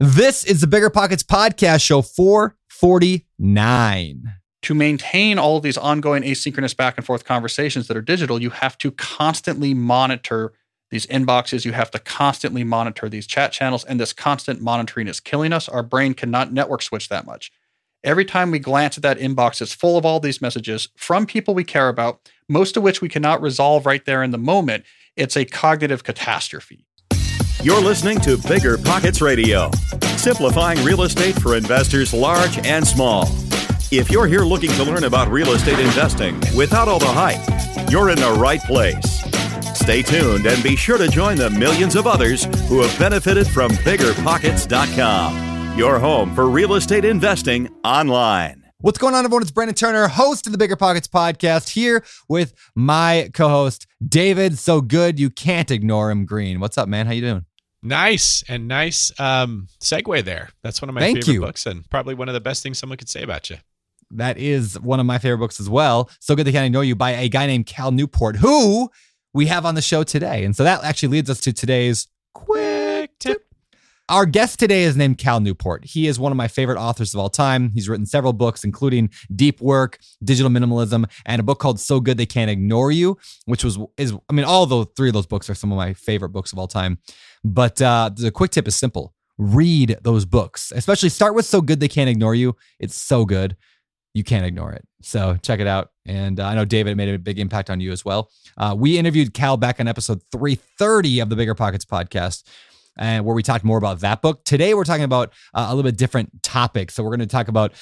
This is the BiggerPockets podcast show 449. To maintain all of these ongoing asynchronous back and forth conversations that are digital, you have to constantly monitor these inboxes. You have to constantly monitor these chat channels, and this constant monitoring is killing us. Our brain cannot network switch that much. Every time we glance at that inbox, it's full of all these messages from people we care about, most of which we cannot resolve right there in the moment. It's a cognitive catastrophe. You're listening to Bigger Pockets Radio, simplifying real estate for investors large and small. If you're here looking to learn about real estate investing without all the hype, you're in the right place. Stay tuned and be sure to join the millions of others who have benefited from BiggerPockets.com, your home for real estate investing online. What's going on, everyone? It's Brandon Turner, host of the Bigger Pockets podcast, here with my co-host, David. So good, you can't ignore him, Green. What's up, man? How you doing? Nice, and nice segue there. That's one of my favorite books and probably one of the best things someone could say about you. That is one of my favorite books as well. So Good They Can't Ignore You by a guy named Cal Newport, who we have on the show today. And so that actually leads us to today's quick tip. Our guest today is named Cal Newport. He is one of my favorite authors of all time. He's written several books, including Deep Work, Digital Minimalism, and a book called So Good They Can't Ignore You, which is I mean, all the three of those books are some of my favorite books of all time. But the quick tip is simple. Read those books, especially start with So Good They Can't Ignore You. It's so good. You can't ignore it. So check it out. And I know, David, it made a big impact on you as well. We interviewed Cal back on episode 330 of the Bigger Pockets podcast, and where we talked more about that book. Today, we're talking about a little bit different topic. So we're going to talk about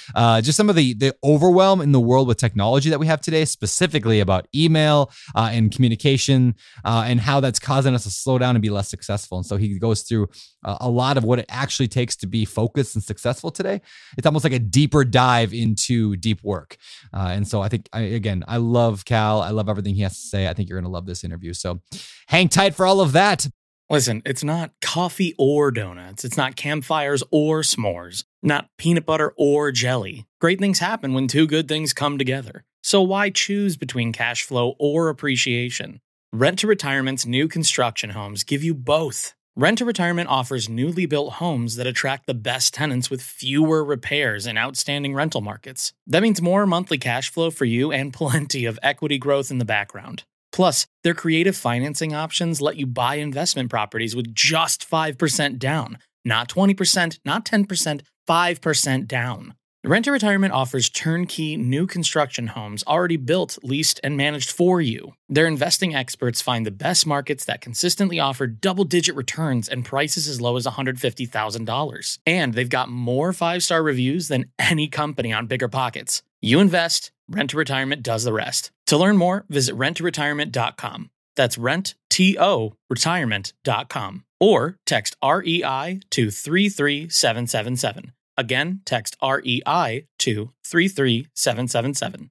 just some of the overwhelm in the world with technology that we have today, specifically about email and communication and how that's causing us to slow down and be less successful. And so he goes through a lot of what it actually takes to be focused and successful today. It's almost like a deeper dive into deep work. And so I think, again, I love Cal. I love everything he has to say. I think you're going to love this interview. So hang tight for all of that. Listen, it's not coffee or donuts. It's not campfires or s'mores, not peanut butter or jelly. Great things happen when two good things come together. So why choose between cash flow or appreciation? Rent-to-Retirement's new construction homes give you both. Rent-to-Retirement offers newly built homes that attract the best tenants with fewer repairs and outstanding rental markets. That means more monthly cash flow for you and plenty of equity growth in the background. Plus, their creative financing options let you buy investment properties with just 5% down. Not 20%, not 10%, 5% down. Rent-to-Retirement offers turnkey new construction homes already built, leased, and managed for you. Their investing experts find the best markets that consistently offer double-digit returns and prices as low as $150,000. And they've got more five-star reviews than any company on BiggerPockets. You invest, Rent-to-Retirement does the rest. To learn more, visit renttoretirement.com. That's renttoretirement.com. Or text REI to 33777. Again, text REI to 33777.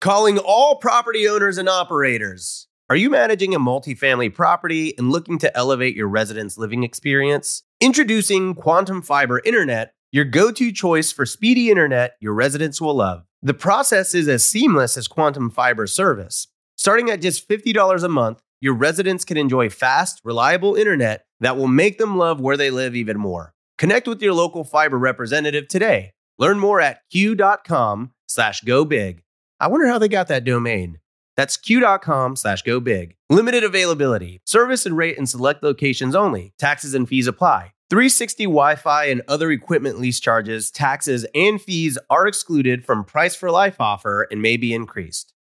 Calling all property owners and operators. Are you managing a multifamily property and looking to elevate your residents' living experience? Introducing Quantum Fiber Internet, your go-to choice for speedy internet your residents will love. The process is as seamless as Quantum Fiber service. Starting at just $50 a month, your residents can enjoy fast, reliable internet that will make them love where they live even more. Connect with your local fiber representative today. Learn more at q.com/go big. I wonder how they got that domain. That's q.com/go big. Limited availability. Service and rate in select locations only. Taxes and fees apply. 360 Wi-Fi and other equipment lease charges, taxes, and fees are excluded from Price for Life offer and may be increased.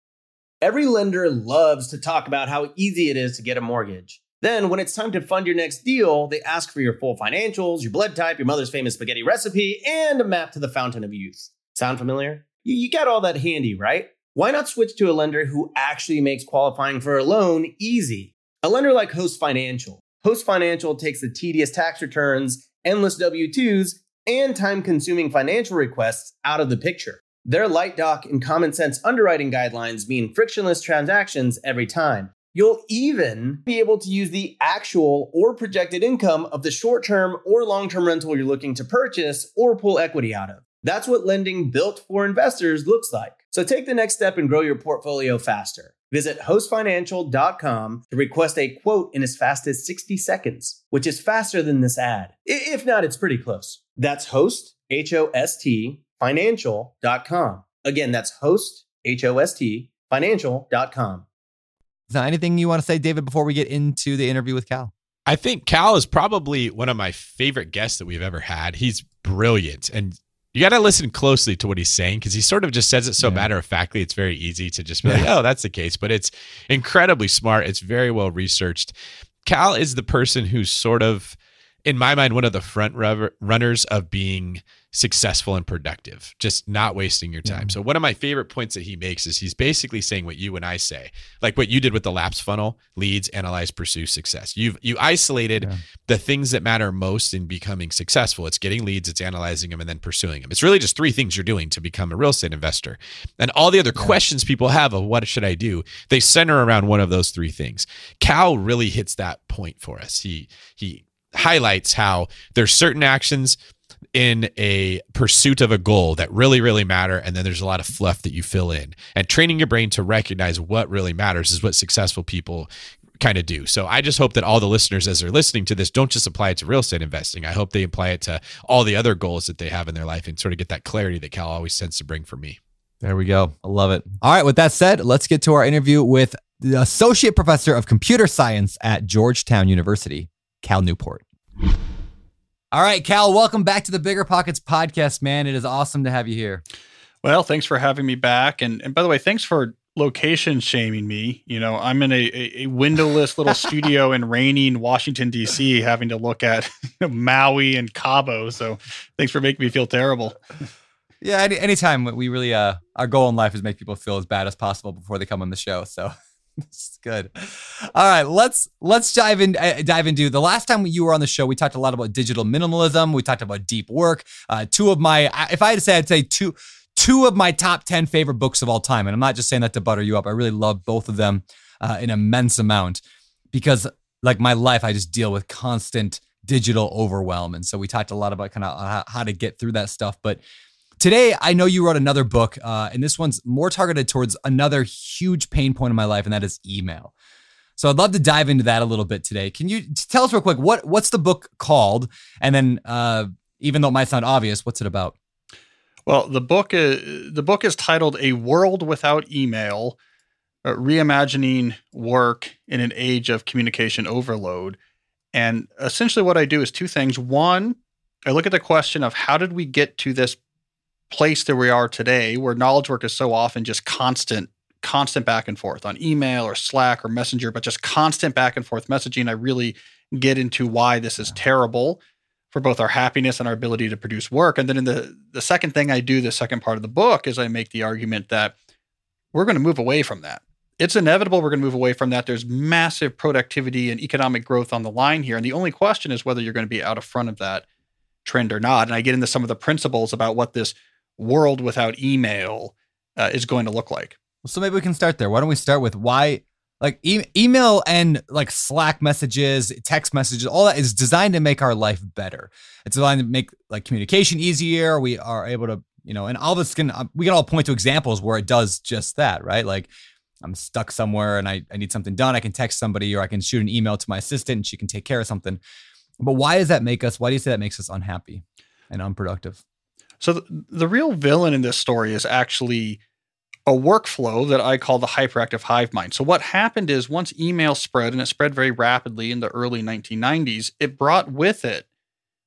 Every lender loves to talk about how easy it is to get a mortgage. Then, when it's time to fund your next deal, they ask for your full financials, your blood type, your mother's famous spaghetti recipe, and a map to the fountain of youth. Sound familiar? You got all that handy, right? Why not switch to a lender who actually makes qualifying for a loan easy? A lender like Host Financial. Host Financial takes the tedious tax returns, endless W-2s, and time-consuming financial requests out of the picture. Their light doc and common sense underwriting guidelines mean frictionless transactions every time. You'll even be able to use the actual or projected income of the short-term or long-term rental you're looking to purchase or pull equity out of. That's what lending built for investors looks like. So take the next step and grow your portfolio faster. Visit hostfinancial.com to request a quote in as fast as 60 seconds, which is faster than this ad. If not, it's pretty close. That's host, H-O-S-T, financial.com. Again, that's host, H-O-S-T, financial.com. Is there anything you want to say, David, before we get into the interview with Cal? I think Cal is probably one of my favorite guests that we've ever had. He's brilliant. And you got to listen closely to what he's saying because he sort of just says it so matter-of-factly. It's very easy to just be like, oh, that's the case. But it's incredibly smart. It's very well researched. Cal is the person who's sort of, in my mind, one of the front runners of being successful and productive, just not wasting your time. So one of my favorite points that he makes is he's basically saying what you and I say, like what you did with the lapse funnel: leads, analyze, pursue, success. You isolated the things that matter most in becoming successful. It's getting leads, it's analyzing them, and then pursuing them. It's really just three things you're doing to become a real estate investor. And all the other questions people have of what should I do, they center around one of those three things. Cal really hits that point for us. He highlights how there's certain actions in a pursuit of a goal that really, really matter. And then there's a lot of fluff that you fill in, and training your brain to recognize what really matters is what successful people kind of do. So I just hope that all the listeners, as they're listening to this, don't just apply it to real estate investing. I hope they apply it to all the other goals that they have in their life and sort of get that clarity that Cal always tends to bring for me. There we go. I love it. All right. With that said, let's get to our interview with the Associate Professor of Computer Science at Georgetown University, Cal Newport. All right, Cal, welcome back to the BiggerPockets podcast, man. It is awesome to have you here. Well, thanks for having me back. And by the way, thanks for location shaming me. You know, I'm in a windowless little studio in rainy Washington, D.C., having to look at Maui and Cabo. So thanks for making me feel terrible. Yeah, anytime. We really, our goal in life is make people feel as bad as possible before they come on the show. So it's good. All right, let's dive into the last time you were on the show. We talked a lot about digital minimalism. We talked about deep work. Two of my top 10 favorite books of all time. And I'm not just saying that to butter you up. I really love both of them an immense amount because, like my life, I just deal with constant digital overwhelm. And so we talked a lot about kind of how to get through that stuff. But today, I know you wrote another book, and this one's more targeted towards another huge pain point in my life, and that is email. So I'd love to dive into that a little bit today. Can you tell us real quick, what's the book called? And then, even though it might sound obvious, what's it about? Well, the book is titled A World Without Email, Reimagining Work in an Age of Communication Overload. And essentially what I do is two things. One, I look at the question of how did we get to this place that we are today, where knowledge work is so often just constant back and forth on email or Slack or Messenger, but just constant back and forth messaging. I really get into why this is terrible for both our happiness and our ability to produce work. And then in the second thing I do, the second part of the book, is I make the argument that we're going to move away from that. It's inevitable we're going to move away from that. There's massive productivity and economic growth on the line here. And the only question is whether you're going to be out in front of that trend or not. And I get into some of the principles about what this world without email is going to look like. So maybe we can start there. Why don't we start with why, like email and like Slack messages, text messages, all that is designed to make our life better. It's designed to make like communication easier. We are able to, and all this we can all point to examples where it does just that, right? Like I'm stuck somewhere and I need something done. I can text somebody or I can shoot an email to my assistant and she can take care of something. But why do you say that makes us unhappy and unproductive? So the real villain in this story is actually a workflow that I call the hyperactive hive mind. So what happened is once email spread, and it spread very rapidly in the early 1990s, it brought with it,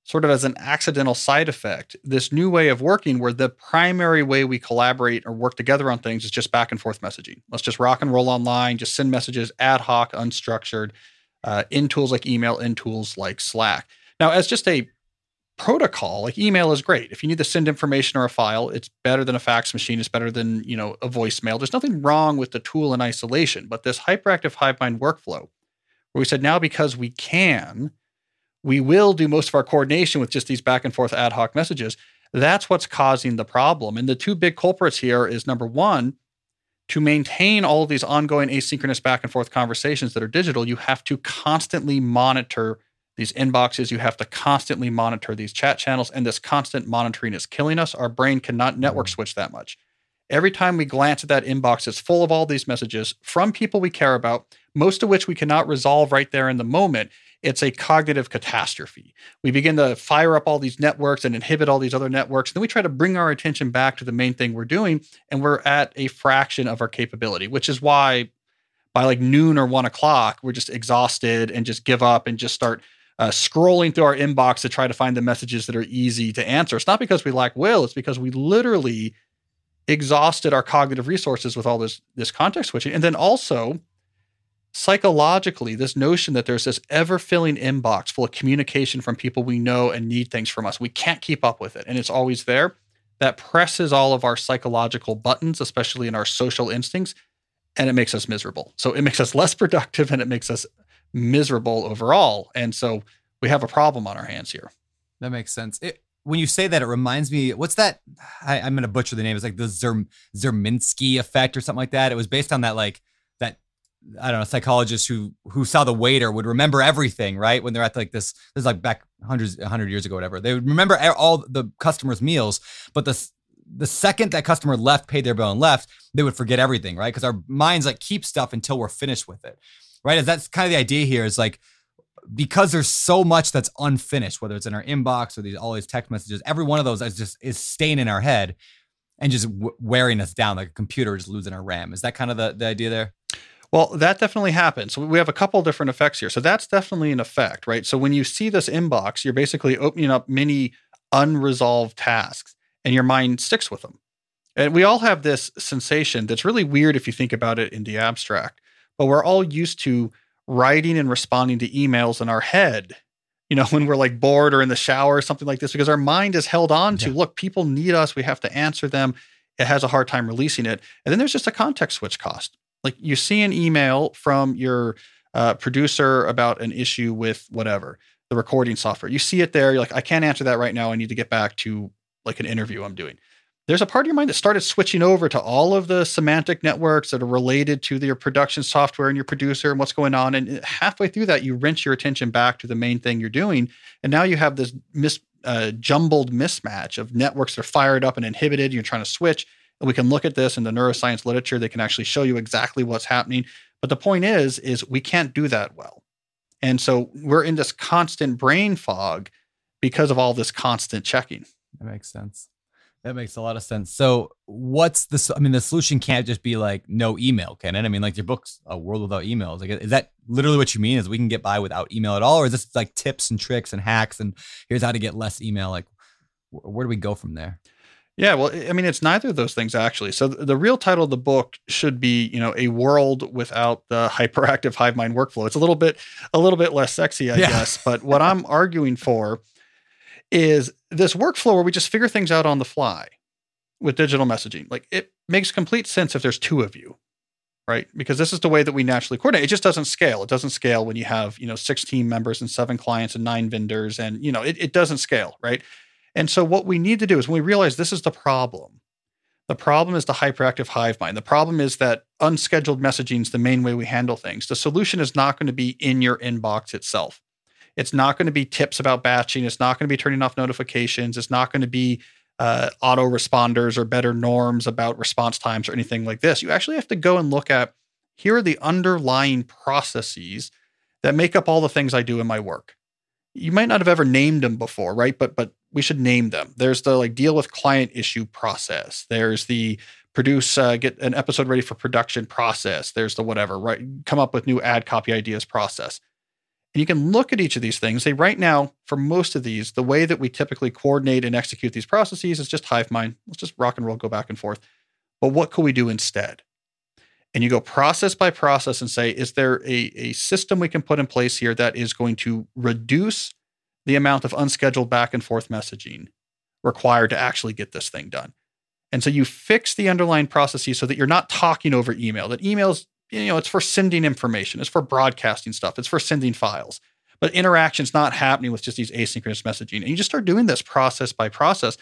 sort of as an accidental side effect, this new way of working where the primary way we collaborate or work together on things is just back and forth messaging. Let's just rock and roll online, just send messages ad hoc, unstructured, in tools like email, in tools like Slack. Now, as just a protocol, like email is great. If you need to send information or a file, it's better than a fax machine. It's better than, a voicemail. There's nothing wrong with the tool in isolation, but this hyperactive hive mind workflow where we said now because we can, we will do most of our coordination with just these back and forth ad hoc messages. That's what's causing the problem. And the two big culprits here is number one, to maintain all of these ongoing asynchronous back and forth conversations that are digital, you have to constantly monitor these inboxes, you have to constantly monitor these chat channels, and this constant monitoring is killing us. Our brain cannot network switch that much. Every time we glance at that inbox, it's full of all these messages from people we care about, most of which we cannot resolve right there in the moment. It's a cognitive catastrophe. We begin to fire up all these networks and inhibit all these other networks. And then we try to bring our attention back to the main thing we're doing, and we're at a fraction of our capability, which is why by like noon or 1 o'clock, we're just exhausted and just give up and just start scrolling through our inbox to try to find the messages that are easy to answer. It's not because we lack will. It's because we literally exhausted our cognitive resources with all this context switching. And then also, psychologically, this notion that there's this ever-filling inbox full of communication from people we know and need things from us. We can't keep up with it, and it's always there. That presses all of our psychological buttons, especially in our social instincts, and it makes us miserable. So it makes us less productive, and it makes us miserable overall. And so we have a problem on our hands here. That makes sense. When you say that, it reminds me, what's that? I'm going to butcher the name. It's like the Zerminsky effect or something like that. It was based on that, like, I don't know, psychologists who saw the waiter would remember everything, right? When they're at like this is like back 100 years ago, whatever. They would remember all the customers' meals, but the second that customer left, paid their bill and left, they would forget everything, right? Because our minds like keep stuff until we're finished with it, right? And that's kind of the idea here is like, because there's so much that's unfinished, whether it's in our inbox or all these text messages, every one of those is staying in our head and just wearing us down, like a computer just losing our RAM. Is that kind of the idea there? Well, that definitely happens. We have a couple different effects here. So that's definitely an effect, right? So when you see this inbox, you're basically opening up many unresolved tasks and your mind sticks with them. And we all have this sensation that's really weird if you think about it in the abstract, but we're all used to writing and responding to emails in our head, you know, when we're like bored or in the shower or something like this, because our mind is held on to, look, people need us. We have to answer them. It has a hard time releasing it. And then there's just a context switch cost. Like you see an email from your producer about an issue with whatever, the recording software. You see it there. You're like, I can't answer that right now. I need to get back to like an interview I'm doing. There's a part of your mind that started switching over to all of the semantic networks that are related to your production software and your producer and what's going on. And halfway through that, you wrench your attention back to the main thing you're doing. And now you have this jumbled mismatch of networks that are fired up and inhibited. You're trying to switch. We can look at this in the neuroscience literature. They can actually show you exactly what's happening. But the point is we can't do that well. And so we're in this constant brain fog because of all this constant checking. That makes sense. That makes a lot of sense. So what's the, the solution can't just be like no email, can it? I mean, like your book's A World Without Emails. Like, is that literally what you mean is we can get by without email at all? Or is this like tips and tricks and hacks and here's how to get less email? Like, where do we go from there? Yeah, well, it's neither of those things, actually. So the real title of the book should be, A World Without the Hyperactive Hive Mind Workflow. It's a little bit less sexy, I guess. But what I'm arguing for is this workflow where we just figure things out on the fly with digital messaging. Like, it makes complete sense if there's two of you, right? Because this is the way that we naturally coordinate. It just doesn't scale. It doesn't scale when you have, 6 team members and 7 clients and 9 vendors and, it doesn't scale, right? And so what we need to do is when we realize this is the problem is the hyperactive hive mind. The problem is that unscheduled messaging is the main way we handle things. The solution is not going to be in your inbox itself. It's not going to be tips about batching. It's not going to be turning off notifications. It's not going to be autoresponders or better norms about response times or anything like this. You actually have to go and look at, here are the underlying processes that make up all the things I do in my work. You might not have ever named them before, right? But we should name them. There's the like deal with client issue process. There's the produce, get an episode ready for production process. There's the whatever, right? Come up with new ad copy ideas process. And you can look at each of these things. Say right now, for most of these, the way that we typically coordinate and execute these processes is just hive mind. Let's just rock and roll, go back and forth. But what could we do instead? And you go process by process and say, is there a system we can put in place here that is going to reduce the amount of unscheduled back and forth messaging required to actually get this thing done? And so you fix the underlying processes so that you're not talking over email. That email's, it's for sending information. It's for broadcasting stuff. It's for sending files. But interaction's not happening with just these asynchronous messaging. And you just start doing this process by process.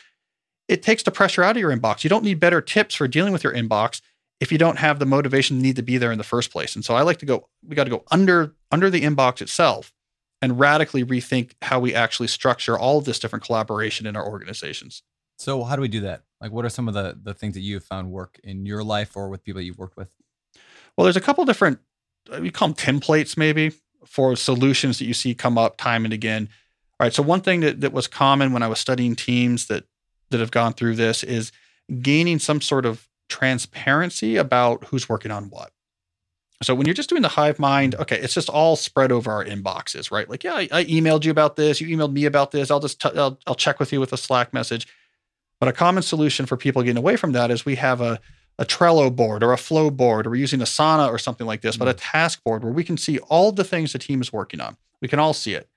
It takes the pressure out of your inbox. You don't need better tips for dealing with your inbox if you don't have the motivation to need to be there in the first place. And so I like to go, we got to go under the inbox itself and radically rethink how we actually structure all of this different collaboration in our organizations. So how do we do that? Like, what are some of the things that you've found work in your life or with people you've worked with? Well, there's a couple different, we call them templates maybe, for solutions that you see come up time and again. All right, so one thing that was common when I was studying teams that have gone through this is gaining some sort of transparency about who's working on what. So when you're just doing the hive mind, okay, it's just all spread over our inboxes, right? Like, yeah, I emailed you about this. You emailed me about this. I'll just I'll check with you with a Slack message. But a common solution for people getting away from that is we have a Trello board or a Flow board, or we're using Asana or something like this, but a task board where we can see all the things the team is working on. We can all see it.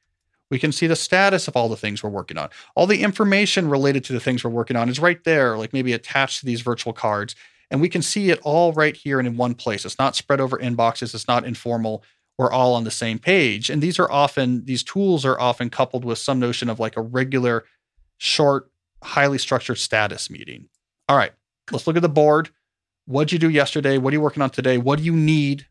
We can see the status of all the things we're working on. All the information related to the things we're working on is right there, like maybe attached to these virtual cards. And we can see it all right here and in one place. It's not spread over inboxes. It's not informal. We're all on the same page. And these tools are often coupled with some notion of like a regular, short, highly structured status meeting. All right, let's look at the board. What'd you do yesterday? What are you working on today? What do you need?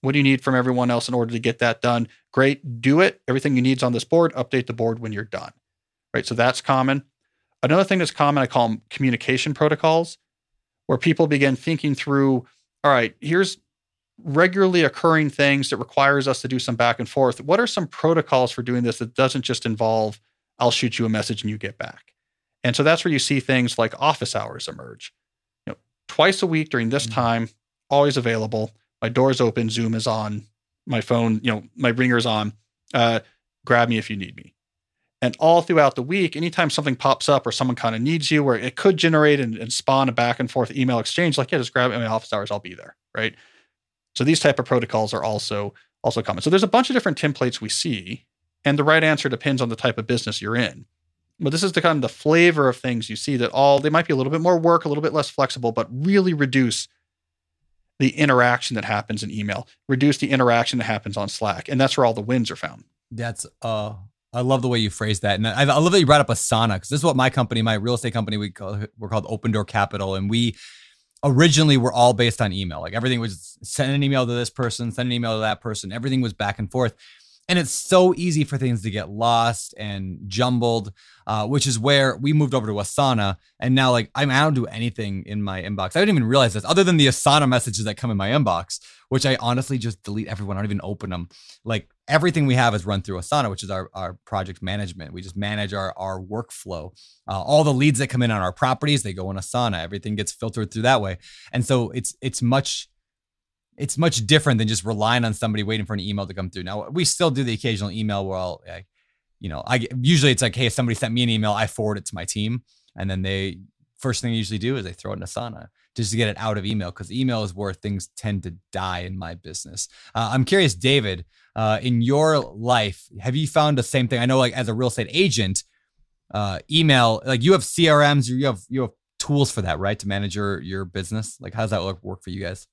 What do you need from everyone else in order to get that done? Great, do it. Everything you need is on this board. Update the board when you're done. Right, so that's common. Another thing that's common, I call them communication protocols, where people begin thinking through, all right, here's regularly occurring things that requires us to do some back and forth. What are some protocols for doing this that doesn't just involve, I'll shoot you a message and you get back? And so that's where you see things like office hours emerge. You know, twice a week during this time, always available. My door's open, Zoom is on, my phone, my ringer's on, grab me if you need me. And all throughout the week, anytime something pops up or someone kind of needs you, where it could generate and spawn a back and forth email exchange, like, yeah, just grab me in my office hours, I'll be there, right? So these type of protocols are also common. So there's a bunch of different templates we see, and the right answer depends on the type of business you're in. But this is the kind of the flavor of things you see that they might be a little bit more work, a little bit less flexible, but really reduce the interaction that happens in email, reduce the interaction that happens on Slack. And that's where all the wins are found. That's, I love the way you phrased that. And I love that you brought up Asana, because this is what my company, my real estate company, we're called Open Door Capital. And we originally were all based on email. Like everything was send an email to this person, send an email to that person. Everything was back and forth. And it's so easy for things to get lost and jumbled, which is where we moved over to Asana. And now, like, I don't do anything in my inbox. I didn't even realize this, other than the Asana messages that come in my inbox, which I honestly just delete everyone. I don't even open them. Like, everything we have is run through Asana, which is our project management. We just manage our workflow. All the leads that come in on our properties, they go in Asana. Everything gets filtered through that way. And so it's much different than just relying on somebody waiting for an email to come through. Now, we still do the occasional email where usually it's like, hey, somebody sent me an email, I forward it to my team. And then first thing they usually do is they throw it in Asana just to get it out of email, because email is where things tend to die in my business. I'm curious, David, in your life, have you found the same thing? I know, like, as a real estate agent, email, like, you have CRMs, you have tools for that, right? To manage your business. Like, how does that work for you guys?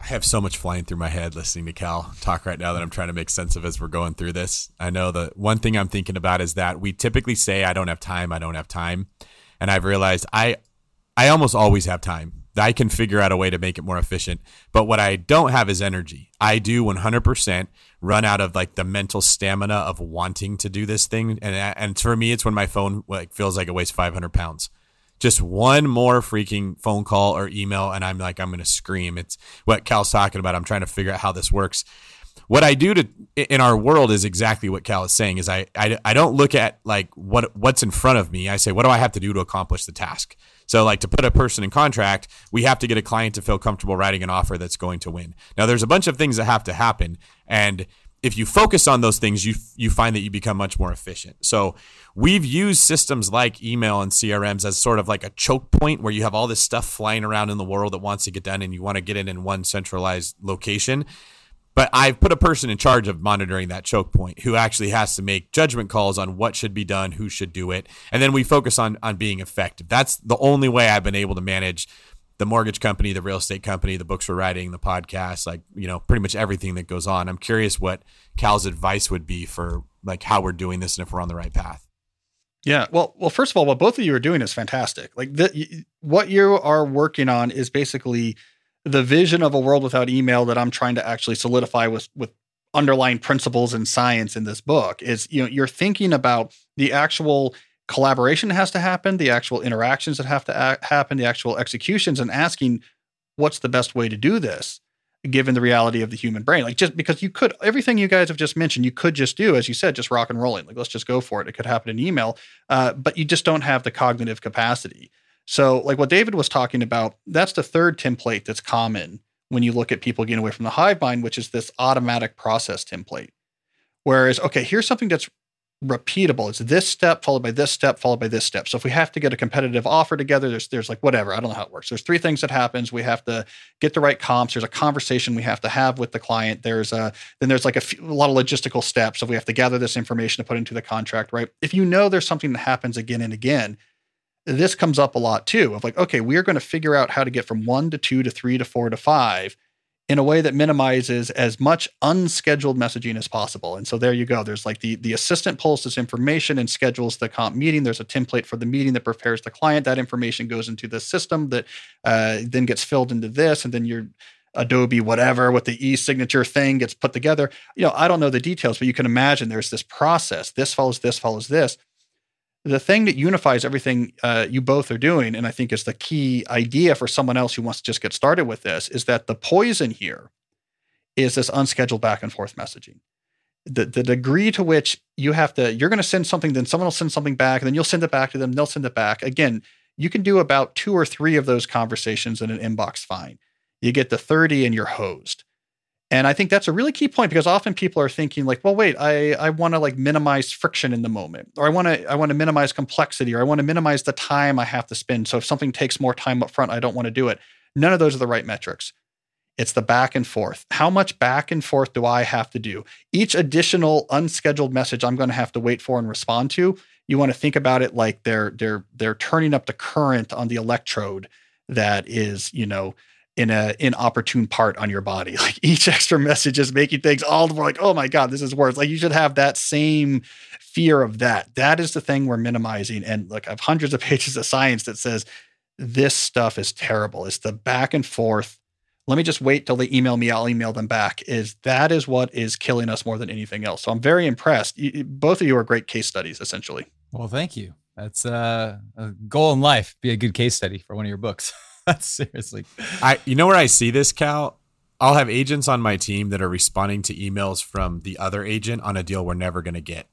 I have so much flying through my head listening to Cal talk right now that I'm trying to make sense of as we're going through this. I know the one thing I'm thinking about is that we typically say, I don't have time. And I've realized I almost always have time. I can figure out a way to make it more efficient. But what I don't have is energy. I do 100% run out of, like, the mental stamina of wanting to do this thing. And for me, it's when my phone, like, feels like it weighs 500 pounds. Just one more freaking phone call or email, and I'm like, I'm going to scream. It's what Cal's talking about. I'm trying to figure out how this works. What I do in our world is exactly what Cal is saying, is I don't look at, like, what's in front of me. I say, what do I have to do to accomplish the task? So, like, to put a person in contract, we have to get a client to feel comfortable writing an offer that's going to win. Now, there's a bunch of things that have to happen, and if you focus on those things, you find that you become much more efficient. So we've used systems like email and CRMs as sort of like a choke point, where you have all this stuff flying around in the world that wants to get done, and you want to get it in one centralized location. But I've put a person in charge of monitoring that choke point, who actually has to make judgment calls on what should be done, who should do it. And then we focus on being effective. That's the only way I've been able to manage the mortgage company, the real estate company, the books we're writing, the podcast, like, pretty much everything that goes on. I'm curious what Cal's advice would be for, like, how we're doing this and if we're on the right path. Yeah. Well, first of all, what both of you are doing is fantastic. Like, what you are working on is basically the vision of a world without email that I'm trying to actually solidify with underlying principles and science in this book. Is, you're thinking about the actual collaboration has to happen, the actual interactions that have to happen, the actual executions, and asking what's the best way to do this given the reality of the human brain. Like, just because you could, everything you guys have just mentioned, you could just do, as you said, just rock and rolling. Like, let's just go for it. It could happen in email, but you just don't have the cognitive capacity. So like what David was talking about, that's the third template that's common when you look at people getting away from the hive mind, which is this automatic process template. Whereas, okay, here's something that's repeatable. It's this step followed by this step followed by this step. So if we have to get a competitive offer together, there's like whatever, I don't know how it works. There's three things that happens. We have to get the right comps. There's a conversation we have to have with the client. Then there's a lot of logistical steps. So we have to gather this information to put into the contract, right? If you know there's something that happens again and again, this comes up a lot too of like, okay, we're going to figure out how to get from 1 to 2 to 3 to 4 to 5 in a way that minimizes as much unscheduled messaging as possible. And so there you go. There's like the assistant pulls this information and schedules the comp meeting. There's a template for the meeting that prepares the client. That information goes into the system that then gets filled into this. And then your Adobe whatever with the e-signature thing gets put together. You know, I don't know the details, but you can imagine there's this process. This follows this, follows this. The thing that unifies everything you both are doing, and I think is the key idea for someone else who wants to just get started with this, is that the poison here is this unscheduled back and forth messaging. The degree to which you're going to send something, then someone will send something back, and then you'll send it back to them, they'll send it back. Again, you can do about 2 or 3 of those conversations in an inbox fine. You get to 30 and you're hosed. And I think that's a really key point, because often people are thinking like, well, wait, I want to like minimize friction in the moment, or I want to minimize complexity, or I want to minimize the time I have to spend. So if something takes more time up front, I don't want to do it. None of those are the right metrics. It's the back and forth. How much back and forth do I have to do? Each additional unscheduled message I'm going to have to wait for and respond to, you want to think about it like they're turning up the current on the electrode that is, you know, in an inopportune part on your body. Like each extra message is making things all the more like, oh my God, this is worse. Like you should have that same fear of that. That is the thing we're minimizing. And look, I have hundreds of pages of science that says this stuff is terrible. It's the back and forth. Let me just wait till they email me. I'll email them back. That is what is killing us more than anything else. So I'm very impressed. Both of you are great case studies, essentially. Well, thank you. That's a goal in life. Be a good case study for one of your books. Seriously. You know where I see this, Cal? I'll have agents on my team that are responding to emails from the other agent on a deal we're never going to get.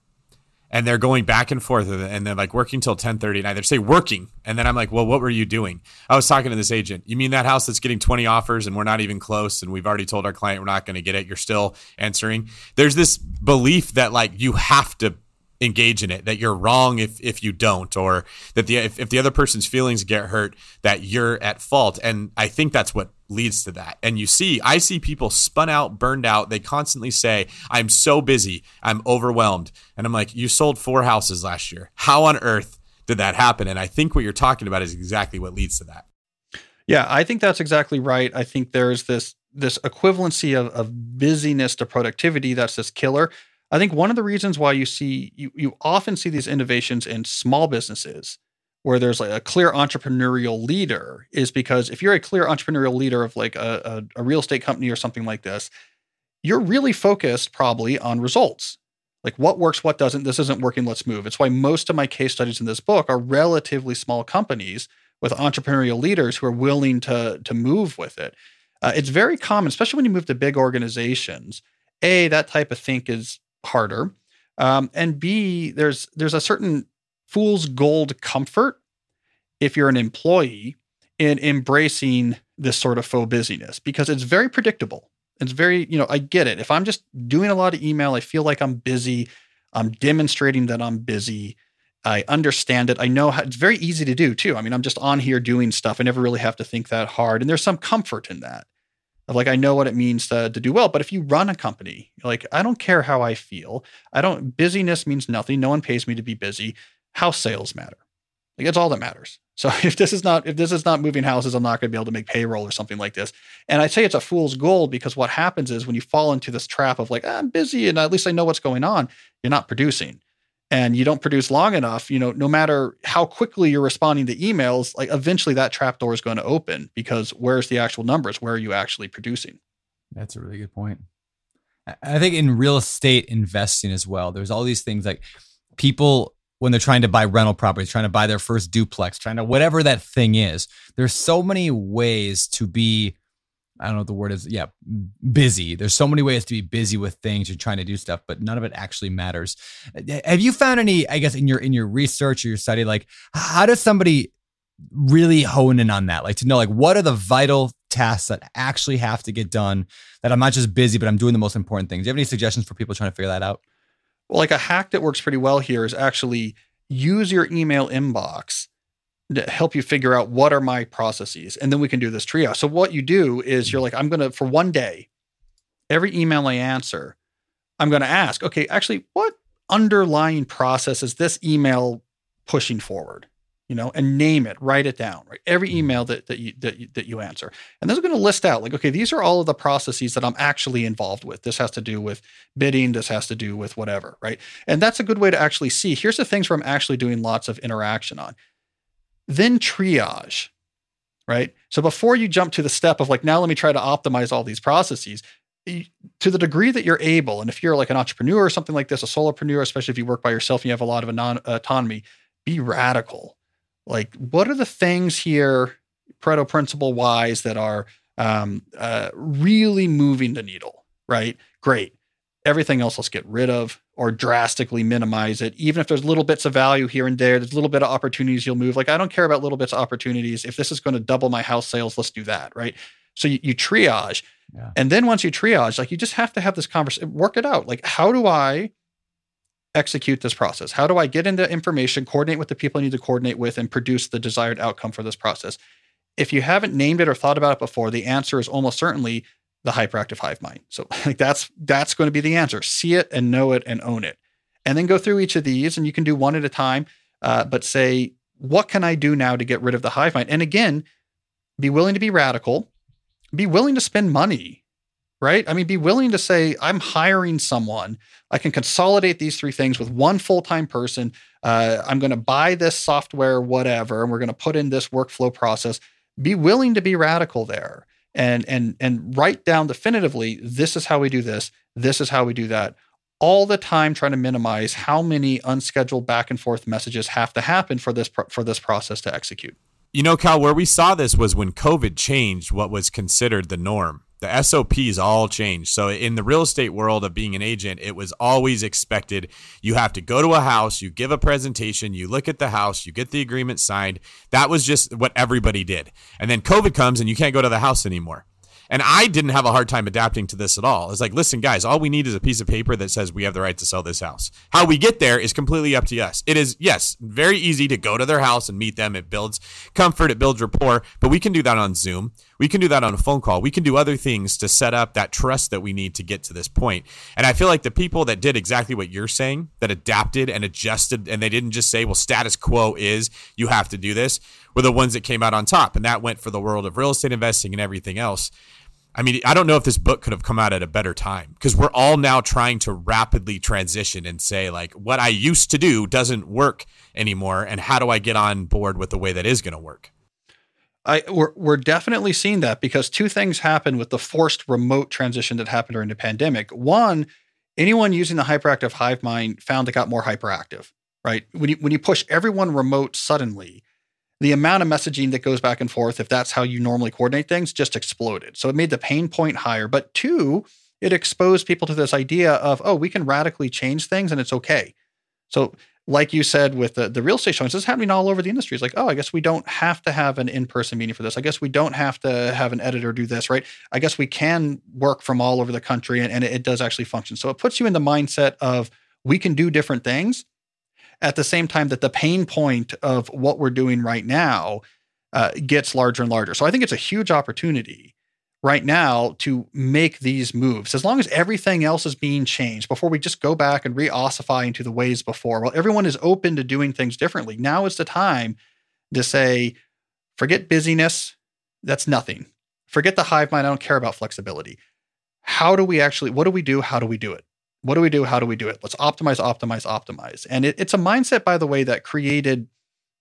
And they're going back and forth and they're like working till 10:30 at night. They say working. And then I'm like, well, what were you doing? I was talking to this agent. You mean that house that's getting 20 offers and we're not even close and we've already told our client we're not going to get it. You're still answering. There's this belief that like you have to engage in it, that you're wrong if you don't, or that if the other person's feelings get hurt, that you're at fault. And I think that's what leads to that. And I see people spun out, burned out. They constantly say, I'm so busy, I'm overwhelmed. And I'm like, you sold 4 houses last year. How on earth did that happen? And I think what you're talking about is exactly what leads to that. Yeah, I think that's exactly right. I think there's this equivalency of busyness to productivity. That's this killer. I think one of the reasons why you often see these innovations in small businesses where there's like a clear entrepreneurial leader is because if you're a clear entrepreneurial leader of like a real estate company or something like this, you're really focused probably on results. Like what works, what doesn't, this isn't working, let's move. It's why most of my case studies in this book are relatively small companies with entrepreneurial leaders who are willing to move with it. It's very common, especially when you move to big organizations. A, that type of think is harder. And B, there's a certain fool's gold comfort if you're an employee in embracing this sort of faux busyness because it's very predictable. It's very, I get it. If I'm just doing a lot of email, I feel like I'm busy. I'm demonstrating that I'm busy. I understand it. I know how it's very easy to do too. I mean, I'm just on here doing stuff. I never really have to think that hard. And there's some comfort in that. Like, I know what it means to do well, but if you run a company, like, I don't care how I feel. Busyness means nothing. No one pays me to be busy. House sales matter. Like, that's all that matters. So if this is not moving houses, I'm not going to be able to make payroll or something like this. And I say it's a fool's gold because what happens is when you fall into this trap of like, I'm busy and at least I know what's going on, you're not producing. And you don't produce long enough, no matter how quickly you're responding to emails, like eventually that trapdoor is going to open because where's the actual numbers? Where are you actually producing? That's a really good point. I think in real estate investing as well, there's all these things like people when they're trying to buy rental properties, trying to buy their first duplex, trying to whatever that thing is. There's so many ways to be, I don't know what the word is. Yeah, busy. There's so many ways to be busy with things. You're trying to do stuff, but none of it actually matters. Have you found any, I guess, in your research or your study, like how does somebody really hone in on that? Like to know like what are the vital tasks that actually have to get done that I'm not just busy, but I'm doing the most important things. Do you have any suggestions for people trying to figure that out? Well, like a hack that works pretty well here is actually use your email inbox to help you figure out what are my processes. And then we can do this trio. So what you do is you're like, I'm going to, for one day, every email I answer, I'm going to ask, okay, actually what underlying process is this email pushing forward? You know, and name it, write it down, right? Every email that you answer. And those are going to list out like, okay, these are all of the processes that I'm actually involved with. This has to do with bidding. This has to do with whatever, right? And that's a good way to actually see, here's the things where I'm actually doing lots of interaction on. Then triage, right? So before you jump to the step of like, now let me try to optimize all these processes, to the degree that you're able, and if you're like an entrepreneur or something like this, a solopreneur, especially if you work by yourself and you have a lot of autonomy, be radical. Like, what are the things here, Pareto principle-wise, that are really moving the needle, right? Great. Everything else let's get rid of or drastically minimize it. Even if there's little bits of value here and there's little bit of opportunities you'll move. Like, I don't care about little bits of opportunities. If this is going to double my house sales, let's do that, right? So you triage. Yeah. And then once you triage, like, you just have to have this conversation, work it out. Like, how do I execute this process? How do I get into information, coordinate with the people I need to coordinate with, and produce the desired outcome for this process? If you haven't named it or thought about it before, the answer is almost certainly the hyperactive hive mind. So like that's going to be the answer. See it and know it and own it. And then go through each of these, and you can do one at a time, but say, what can I do now to get rid of the hive mind? And again, be willing to be radical, be willing to spend money, right? I mean, be willing to say, I'm hiring someone. I can consolidate these three things with one full-time person. I'm going to buy this software, whatever, and we're going to put in this workflow process. Be willing to be radical there and write down definitively, this is how we do this. This is how we do that. All the time trying to minimize how many unscheduled back and forth messages have to happen for this process to execute. You know, Cal, where we saw this was when COVID changed what was considered the norm. The SOPs all changed. So in the real estate world of being an agent, it was always expected. You have to go to a house, you give a presentation, you look at the house, you get the agreement signed. That was just what everybody did. And then COVID comes and you can't go to the house anymore. And I didn't have a hard time adapting to this at all. It's like, listen, guys, all we need is a piece of paper that says we have the right to sell this house. How we get there is completely up to us. It is, yes, very easy to go to their house and meet them. It builds comfort. It builds rapport. But we can do that on Zoom. We can do that on a phone call. We can do other things to set up that trust that we need to get to this point. And I feel like the people that did exactly what you're saying, that adapted and adjusted, and they didn't just say, well, status quo is you have to do this, were the ones that came out on top. And that went for the world of real estate investing and everything else. I mean, I don't know if this book could have come out at a better time, because we're all now trying to rapidly transition and say, like, what I used to do doesn't work anymore. And how do I get on board with the way that is going to work? We're definitely seeing that, because two things happened with the forced remote transition that happened during the pandemic. One, anyone using the hyperactive hive mind found it got more hyperactive, right? When you push everyone remote suddenly, the amount of messaging that goes back and forth, if that's how you normally coordinate things, just exploded. So it made the pain point higher. But two, it exposed people to this idea of, oh, we can radically change things and it's okay. So like you said with the real estate showings, this is happening all over the industry. It's like, oh, I guess we don't have to have an in-person meeting for this. I guess we don't have to have an editor do this, right? I guess we can work from all over the country and it does actually function. So it puts you in the mindset of we can do different things. At the same time that the pain point of what we're doing right now gets larger and larger. So I think it's a huge opportunity right now to make these moves. As long as everything else is being changed, before we just go back and re-ossify into the ways before, well, everyone is open to doing things differently. Now is the time to say, forget busyness. That's nothing. Forget the hive mind. I don't care about flexibility. How do we actually, what do we do? How do we do it? What do we do? How do we do it? Let's optimize. And it's a mindset, by the way, that created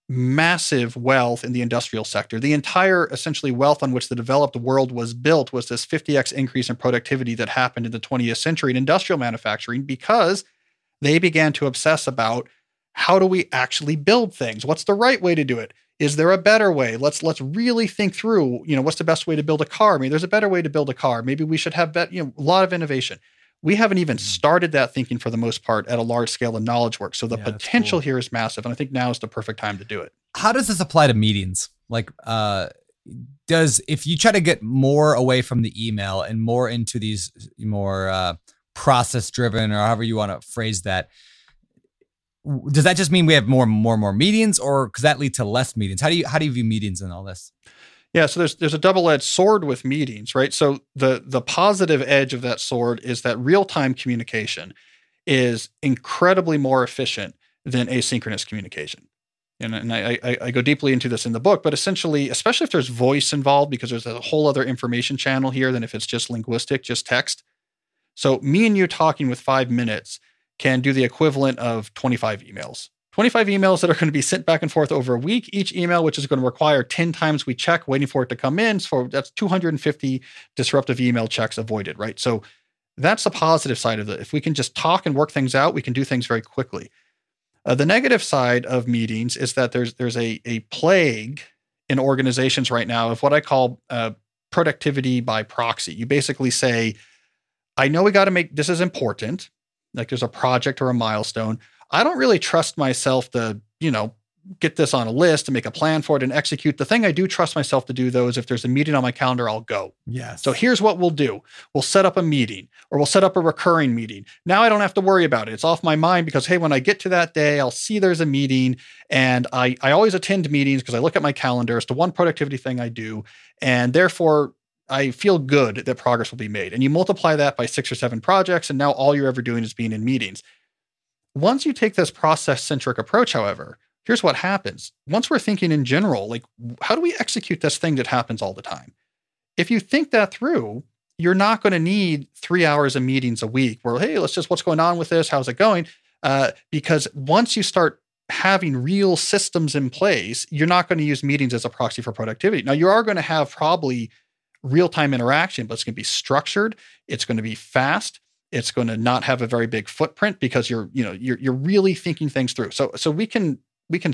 massive wealth in the industrial sector. The entire essentially wealth on which the developed world was built was this 50x increase in productivity that happened in the 20th century in industrial manufacturing, because they began to obsess about how do we actually build things? What's the right way to do it? Is there a better way? Let's really think through, you know, what's the best way to build a car? I mean, there's a better way to build a car. Maybe we should have, you know, a lot of innovation. We haven't even started that thinking for the most part at a large scale in knowledge work. So the potential here is massive. And I think now is the perfect time to do it. How does this apply to meetings? Like, if you try to get more away from the email and more into these more process driven, or however you want to phrase that, does that just mean we have more meetings, or could that lead to less meetings? How do you view meetings in all this? Yeah, so there's a double-edged sword with meetings, right? So the positive edge of that sword is that real-time communication is incredibly more efficient than asynchronous communication. And I go deeply into this in the book, but essentially, especially if there's voice involved, because there's a whole other information channel here than if it's just linguistic, just text. So me and you talking with 5 minutes can do the equivalent of 25 emails. 25 emails that are going to be sent back and forth over a week. Each email, which is going to require 10 times we check, waiting for it to come in. So that's 250 disruptive email checks avoided, right? So that's the positive side of it. If we can just talk and work things out, we can do things very quickly. The negative side of meetings is that there's a plague in organizations right now of what I call productivity by proxy. You basically say, I know we got to make, this is important. Like there's a project or a milestone. I don't really trust myself to, you know, get this on a list and make a plan for it and execute. The thing I do trust myself to do, though, is if there's a meeting on my calendar, I'll go. Yes. So here's what we'll do. We'll set up a meeting, or we'll set up a recurring meeting. Now I don't have to worry about it. It's off my mind because, hey, when I get to that day, I'll see there's a meeting. And I always attend meetings because I look at my calendar. It's the one productivity thing I do. And therefore, I feel good that progress will be made. And you multiply that by 6 or 7 projects, and now all you're ever doing is being in meetings. Once you take this process-centric approach, however, here's what happens. Once we're thinking in general, like, how do we execute this thing that happens all the time? If you think that through, you're not going to need 3 hours of meetings a week where, hey, let's just, what's going on with this? How's it going? Because once you start having real systems in place, you're not going to use meetings as a proxy for productivity. Now, you are going to have probably real-time interaction, but it's going to be structured. It's going to be fast. It's going to not have a very big footprint because you're really thinking things through. So we can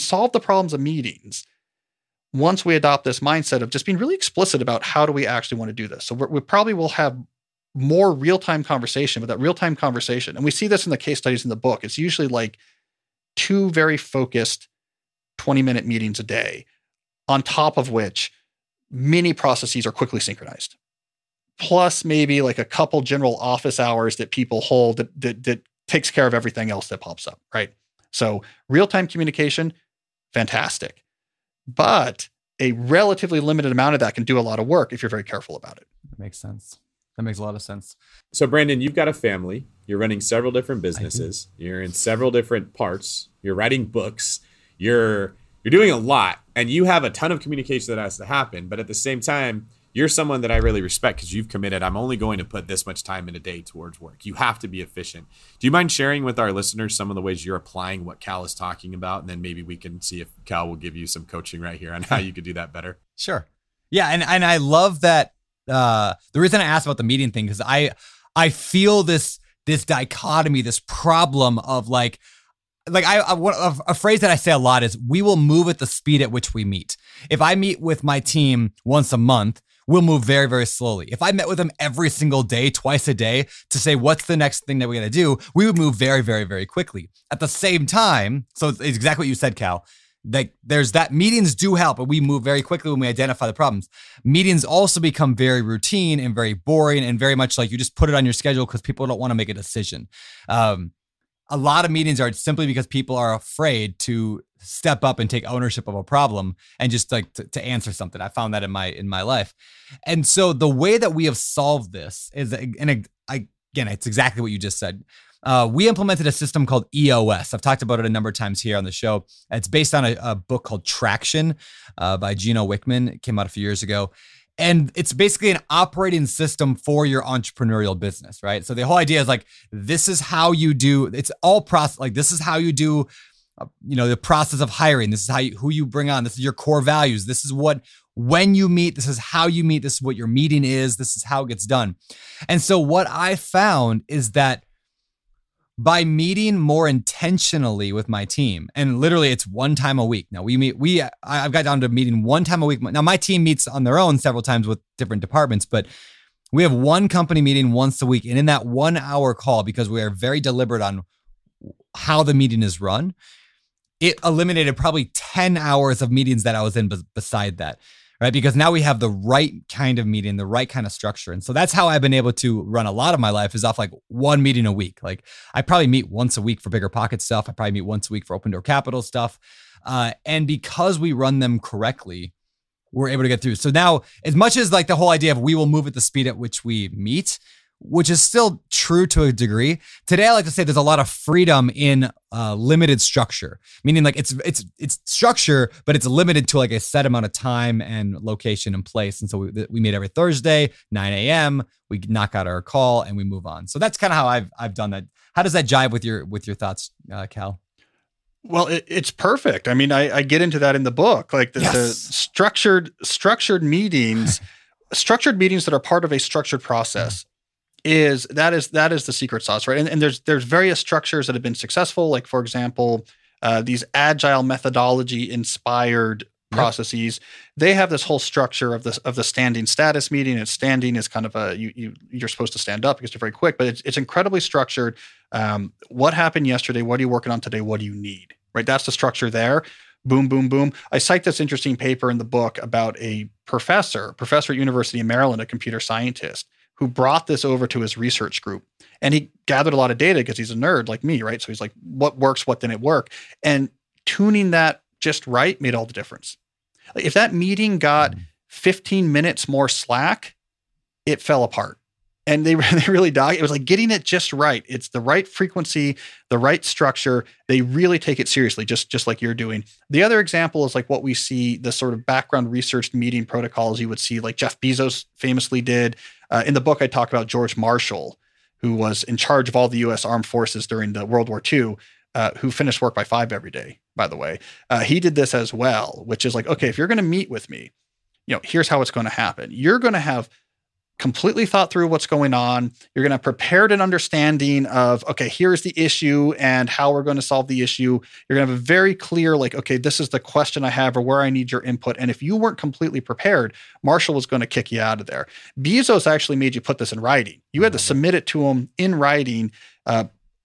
solve the problems of meetings once we adopt this mindset of just being really explicit about how do we actually want to do this. So we probably will have more real-time conversation, but that real-time conversation, and we see this in the case studies in the book, it's usually like 2 very focused 20-minute meetings a day, on top of which many processes are quickly synchronized. Plus maybe like a couple general office hours that people hold that takes care of everything else that pops up, right? So real-time communication, fantastic. But a relatively limited amount of that can do a lot of work if you're very careful about it. That makes sense. That makes a lot of sense. So Brandon, you've got a family. You're running several different businesses. You're in several different parts. You're writing books. You're doing a lot. And you have a ton of communication that has to happen. But at the same time, you're someone that I really respect because you've committed, I'm only going to put this much time in a day towards work. You have to be efficient. Do you mind sharing with our listeners some of the ways you're applying what Cal is talking about? And then maybe we can see if Cal will give you some coaching right here on how you could do that better. Sure. Yeah. And I love that. The reason I asked about the meeting thing, because I feel this dichotomy, this problem of a phrase that I say a lot is, we will move at the speed at which we meet. If I meet with my team once a month, we'll move very, very slowly. If I met with them every single day, twice a day, to say, what's the next thing that we're going to do? We would move very, very, very quickly. At the same time, so it's exactly what you said, Cal, like there's that meetings do help, but we move very quickly when we identify the problems. Meetings also become very routine and very boring and very much like you just put it on your schedule because people don't want to make a decision. A lot of meetings are simply because people are afraid to step up and take ownership of a problem and just like to answer something. I found that in my life. And so the way that we have solved this is, and again, it's exactly what you just said. We implemented a system called EOS. I've talked about it a number of times here on the show. It's based on a book called Traction by Gino Wickman. It came out a few years ago. And it's basically an operating system for your entrepreneurial business, right? So the whole idea is like, this is how you do, it's all process. Like this is how you do, you know, the process of hiring. This is how who you bring on. This is your core values. This is when you meet, this is how you meet. This is what your meeting is. This is how it gets done. And so what I found is that by meeting more intentionally with my team. And literally it's one time a week. Now I've got down to meeting one time a week. Now my team meets on their own several times with different departments, but we have one company meeting once a week. And in that 1 hour call, because we are very deliberate on how the meeting is run, it eliminated probably 10 hours of meetings that I was in beside that, right? Because now we have the right kind of meeting, the right kind of structure. And so that's how I've been able to run a lot of my life, is off like one meeting a week. Like I probably meet once a week for BiggerPockets stuff. I probably meet once a week for Open Door Capital stuff. And because we run them correctly, we're able to get through. So now, as much as like the whole idea of we will move at the speed at which we meet, which is still true to a degree, today I like to say there's a lot of freedom in limited structure, meaning like it's structure, but it's limited to like a set amount of time and location and place. And so we meet every Thursday, 9 a.m. We knock out our call and we move on. So that's kind of how I've done that. How does that jive with your thoughts, Cal? Well, it's perfect. I mean, I get into that in the book, like the structured meetings, structured meetings that are part of a structured process is the secret sauce, right? And there's various structures that have been successful. Like for example, these agile methodology inspired processes, they have this whole structure of the standing status meeting. And standing is kind of a you're supposed to stand up because you're very quick, but it's incredibly structured. What happened yesterday? What are you working on today? What do you need? Right, that's the structure there. Boom, boom, boom. I cite this interesting paper in the book about a professor at University of Maryland, a computer scientist, who brought this over to his research group. And he gathered a lot of data because he's a nerd like me, right? So he's like, what works? What didn't work? And tuning that just right made all the difference. If that meeting got 15 minutes more slack, it fell apart. And they really died. It was like getting it just right. It's the right frequency, the right structure. They really take it seriously, just like you're doing. The other example is like what we see, the sort of background research meeting protocols you would see, like Jeff Bezos famously did. In the book, I talk about George Marshall, who was in charge of all the U.S. armed forces during the World War II, who finished work by 5 every day, by the way. He did this as well, which is like, okay, if you're going to meet with me, here's how it's going to happen. You're going to have completely thought through what's going on. You're going to have prepared an understanding of, okay, here's the issue and how we're going to solve the issue. You're going to have a very clear, like, okay, this is the question I have or where I need your input. And if you weren't completely prepared, Marshall was going to kick you out of there. Bezos actually made you put this in writing. You had to submit it to him in writing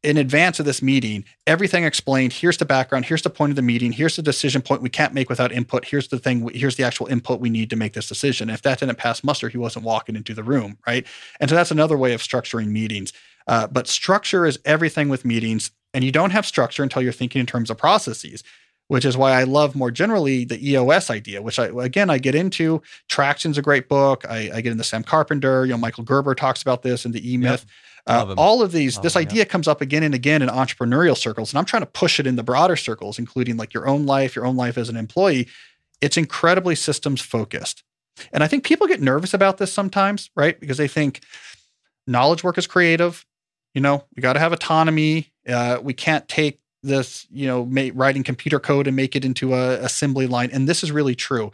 in advance of this meeting. Everything explained. Here's the background. Here's the point of the meeting. Here's the decision point we can't make without input. Here's the thing. Here's the actual input we need to make this decision. And if that didn't pass muster, he wasn't walking into the room, right? And so that's another way of structuring meetings. But structure is everything with meetings. And you don't have structure until you're thinking in terms of processes, which is why I love more generally the EOS idea, which I get into. Traction's a great book. I get into Sam Carpenter. Michael Gerber talks about this in the E-Myth. Yep. All of these, this idea comes up again and again in entrepreneurial circles, and I'm trying to push it in the broader circles, including like your own life as an employee. It's incredibly systems focused. And I think people get nervous about this sometimes, right? Because they think knowledge work is creative. We got to have autonomy. We can't take this, writing computer code and make it into a assembly line. And this is really true.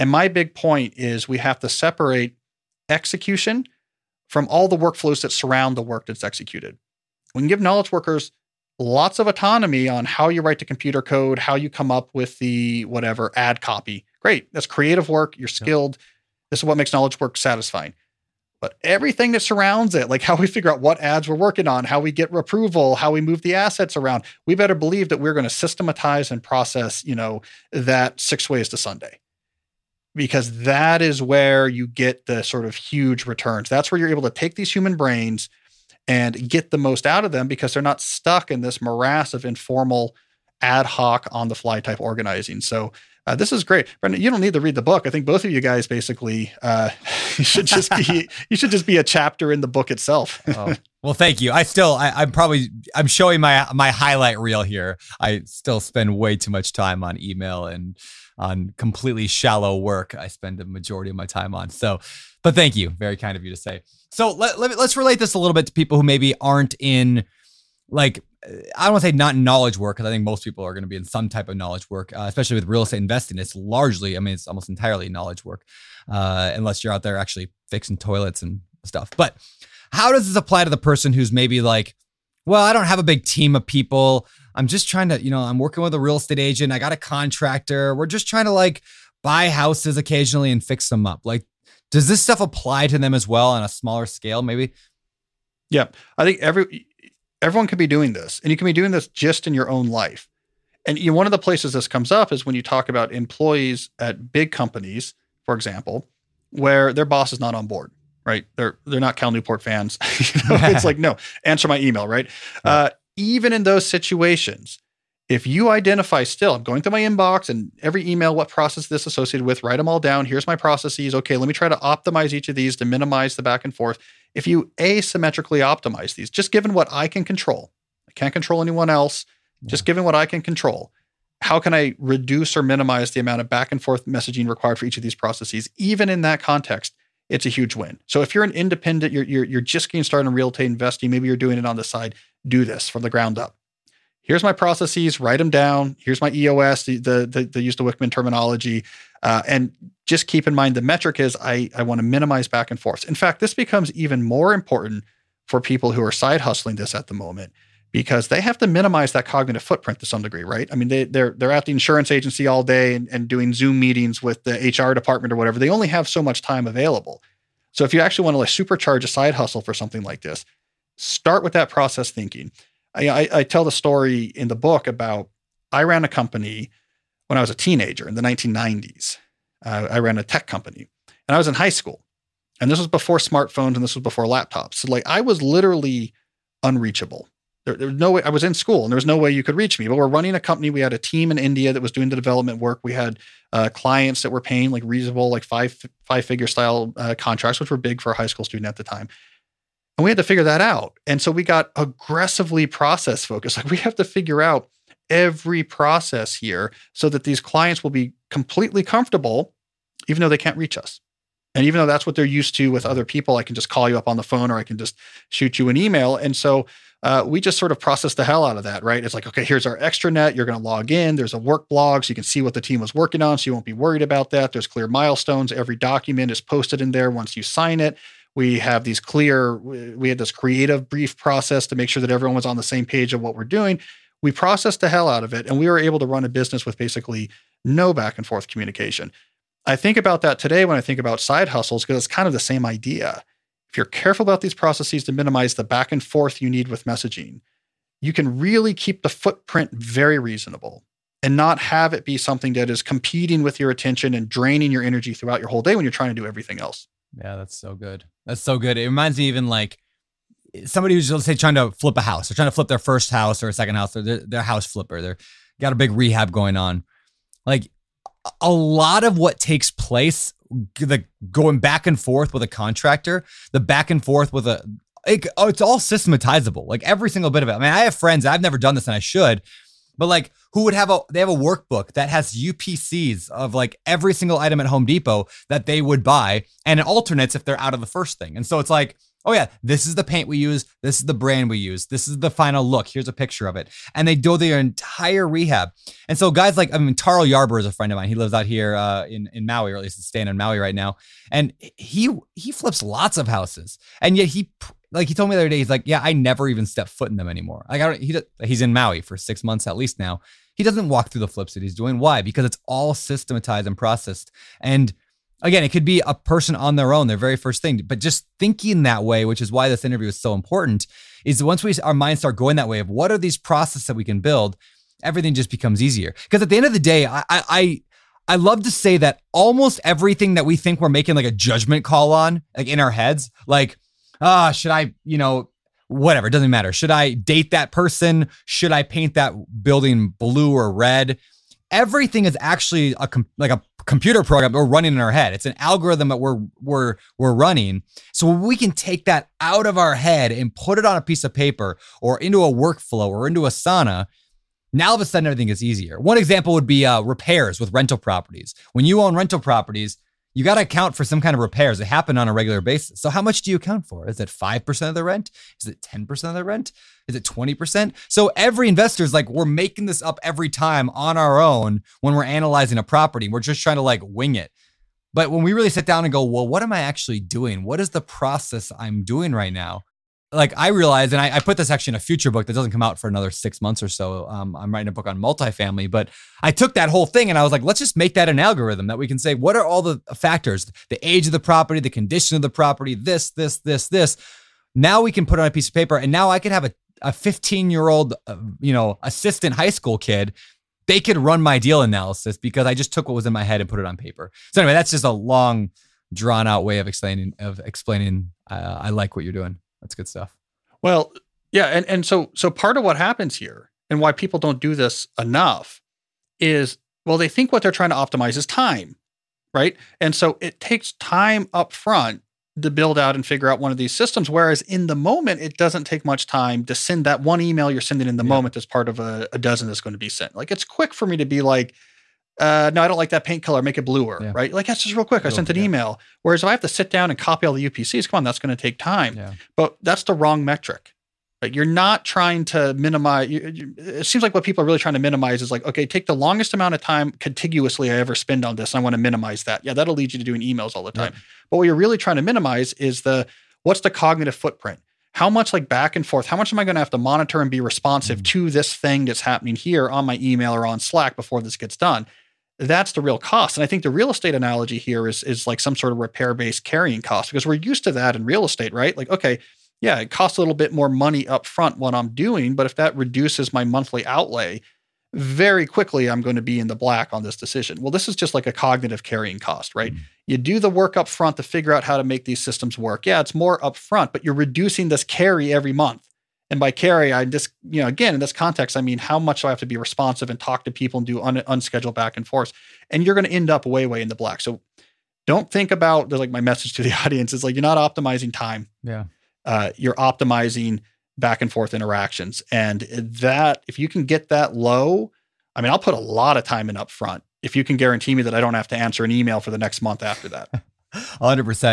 And my big point is we have to separate execution from all the workflows that surround the work that's executed. We can give knowledge workers lots of autonomy on how you write the computer code, how you come up with the whatever ad copy. Great, that's creative work, you're skilled. Yep. This is what makes knowledge work satisfying. But everything that surrounds it, like how we figure out what ads we're working on, how we get approval, how we move the assets around, we better believe that we're going to systematize and process, that 6 ways to Sunday. Because that is where you get the sort of huge returns. That's where you're able to take these human brains and get the most out of them because they're not stuck in this morass of informal, ad hoc, on-the-fly type organizing. So this is great. Brendan, you don't need to read the book. I think both of you guys basically, you should just be a chapter in the book itself. Oh. Well, thank you. I'm showing my highlight reel here. I still spend way too much time on email and on completely shallow work. I spend the majority of my time on. So, but thank you. Very kind of you to say. So let's relate this a little bit to people who maybe aren't in, like, I don't want to say not knowledge work, because I think most people are going to be in some type of knowledge work, especially with real estate investing. It's largely, it's almost entirely knowledge work, unless you're out there actually fixing toilets and stuff. But how does this apply to the person who's maybe like well, I don't have a big team of people. I'm just trying to, you know, I'm working with a real estate agent. I got a contractor. We're just trying to like buy houses occasionally and fix them up. Like, does this stuff apply to them as well on a smaller scale? Maybe. Yeah. I think everyone can be doing this, and you can be doing this just in your own life. And you know, one of the places this comes up is when you talk about employees at big companies, for example, where their boss is not on board, right? They're not Cal Newport fans. You know, it's like, no, answer my email, right? Even in those situations, if you identify still, I'm going through my inbox and every email, what process this associated with, write them all down. Here's my processes. Okay, let me try to optimize each of these to minimize the back and forth. If you asymmetrically optimize these, just given what I can control, I can't control anyone else, just given what I can control, how can I reduce or minimize the amount of back and forth messaging required for each of these processes? Even in that context, it's a huge win. So if you're an independent, you're just getting started in real estate investing, maybe you're doing it on the side, do this from the ground up. Here's my processes, write them down. Here's my EOS, the use the Wickman terminology. And just keep in mind, the metric is I want to minimize back and forth. In fact, this becomes even more important for people who are side hustling this at the moment, because they have to minimize that cognitive footprint to some degree, right? I mean, they're at the insurance agency all day and doing Zoom meetings with the HR department or whatever. They only have so much time available. So if you actually want to like supercharge a side hustle for something like this, start with that process thinking. I tell the story in the book about I ran a company when I was a teenager in the 1990s. I ran a tech company and I was in high school. And this was before smartphones and this was before laptops. So like I was literally unreachable. There was no way. I was in school and there was no way you could reach me, but we're running a company. We had a team in India that was doing the development work. We had clients that were paying like reasonable, like five figure style contracts, which were big for a high school student at the time. And we had to figure that out. And so we got aggressively process focused. Like we have to figure out every process here so that these clients will be completely comfortable, even though they can't reach us. And even though that's what they're used to with other people, I can just call you up on the phone or I can just shoot you an email. And so we just sort of process the hell out of that, right? It's like, okay, here's our extranet. You're going to log in. There's a work blog so you can see what the team was working on. So you won't be worried about that. There's clear milestones. Every document is posted in there once you sign it. We had this creative brief process to make sure that everyone was on the same page of what we're doing. We processed the hell out of it. And we were able to run a business with basically no back and forth communication. I think about that today when I think about side hustles, because it's kind of the same idea. If you're careful about these processes to minimize the back and forth you need with messaging, you can really keep the footprint very reasonable and not have it be something that is competing with your attention and draining your energy throughout your whole day when you're trying to do everything else. Yeah, that's so good. That's so good. It reminds me even like somebody who's, let's say, trying to flip a house. They're trying to flip their first house or a second house or their house flipper. They've got a big rehab going on. Like a lot of what takes place, the going back and forth with a contractor, the back and forth with it's all systematizable. Like every single bit of it. I mean, I have friends, I've never done this and I should, but like who would have they have a workbook that has UPCs of like every single item at Home Depot that they would buy, and it alternates if they're out of the first thing. And so it's like, oh yeah, this is the paint we use. This is the brand we use. This is the final look. Here's a picture of it. And they do their entire rehab. And so guys like, I mean, Tarl Yarber is a friend of mine. He lives out here in Maui, or at least he's staying in Maui right now. And he flips lots of houses. And yet he told me the other day, he's like, yeah, I never even step foot in them anymore. Like he's in Maui for 6 months at least now. He doesn't walk through the flips that he's doing. Why? Because it's all systematized and processed. And again, it could be a person on their own, their very first thing, but just thinking that way, which is why this interview is so important, is once our minds start going that way of what are these processes that we can build, everything just becomes easier. Because at the end of the day, I love to say that almost everything that we think we're making like a judgment call on, like in our heads, like, should I, you know, whatever, it doesn't matter. Should I date that person? Should I paint that building blue or red? Everything is actually a computer program we're running in our head. It's an algorithm that we're running. So when we can take that out of our head and put it on a piece of paper or into a workflow or into Asana, now all of a sudden everything is easier. One example would be repairs with rental properties. When you own rental properties, you got to account for some kind of repairs that happen on a regular basis. So how much do you account for? Is it 5% of the rent? Is it 10% of the rent? Is it 20%? So every investor is like, we're making this up every time on our own when we're analyzing a property. We're just trying to like wing it. But when we really sit down and go, well, what am I actually doing? What is the process I'm doing right now? like I realized, and I put this actually in a future book that doesn't come out for another 6 months or so. I'm writing a book on multifamily, but I took that whole thing and I was like, let's just make that an algorithm that we can say, what are all the factors, the age of the property, the condition of the property, this. Now we can put on a piece of paper, and now I could have a 15-year-old, assistant high school kid. They could run my deal analysis because I just took what was in my head and put it on paper. So anyway, that's just a long, drawn out way of explaining. I like what you're doing. That's good stuff. Well, yeah. And so part of what happens here and why people don't do this enough is, well, they think what they're trying to optimize is time, right? And so it takes time up front to build out and figure out one of these systems. Whereas in the moment, it doesn't take much time to send that one email you're sending in the moment as part of a dozen that's going to be sent. Like, it's quick for me to be like, no, I don't like that paint color, make it bluer, right? Like, that's just real quick. I sent an email. Whereas if I have to sit down and copy all the UPCs, come on, that's going to take time. Yeah. But that's the wrong metric. Like, you're not trying to minimize. It seems like what people are really trying to minimize is like, okay, take the longest amount of time contiguously I ever spend on this, and I want to minimize that. Yeah, that'll lead you to doing emails all the time. Yeah. But what you're really trying to minimize is what's the cognitive footprint? How much like back and forth, how much am I going to have to monitor and be responsive to this thing that's happening here on my email or on Slack before this gets done? That's the real cost. And I think the real estate analogy here is like some sort of repair-based carrying cost, because we're used to that in real estate, right? Like, okay, yeah, it costs a little bit more money up front what I'm doing, but if that reduces my monthly outlay, very quickly I'm going to be in the black on this decision. Well, this is just like a cognitive carrying cost, right? You do the work up front to figure out how to make these systems work. Yeah, it's more up front, but you're reducing this carry every month. And by carry, I just, again, in this context, I mean, how much do I have to be responsive and talk to people and do unscheduled back and forth? And you're going to end up way in the black. So don't think about, like, my message to the audience is like, you're not optimizing time. Yeah. You're optimizing back and forth interactions. And that, if you can get that low, I mean, I'll put a lot of time in up front if you can guarantee me that I don't have to answer an email for the next month after that. 100%.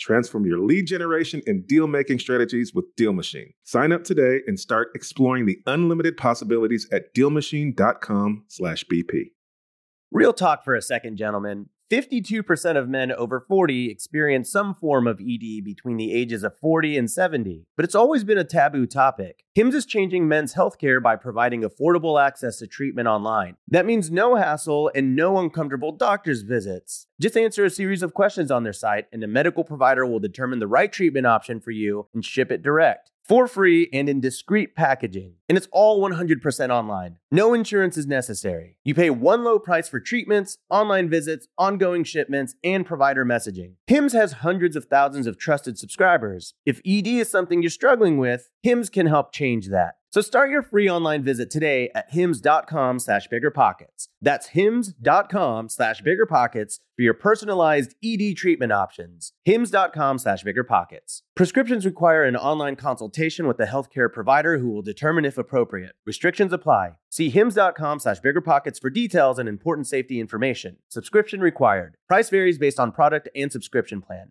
Transform your lead generation and deal-making strategies with Deal Machine. Sign up today and start exploring the unlimited possibilities at DealMachine.com/BP. Real talk for a second, gentlemen. 52% of men over 40 experience some form of ED between the ages of 40 and 70, but it's always been a taboo topic. Hims is changing men's healthcare by providing affordable access to treatment online. That means no hassle and no uncomfortable doctor's visits. Just answer a series of questions on their site, and a medical provider will determine the right treatment option for you and ship it direct, for free and in discreet packaging. And it's all 100% online. No insurance is necessary. You pay one low price for treatments, online visits, ongoing shipments, and provider messaging. Hims has hundreds of thousands of trusted subscribers. If ED is something you're struggling with, Hims can help change that. So start your free online visit today at hims.com/biggerpockets. That's hims.com/biggerpockets for your personalized ED treatment options. hims.com/biggerpockets. Prescriptions require an online consultation with a healthcare provider who will determine if appropriate. Restrictions apply. See hims.com/biggerpockets for details and important safety information. Subscription required. Price varies based on product and subscription plan.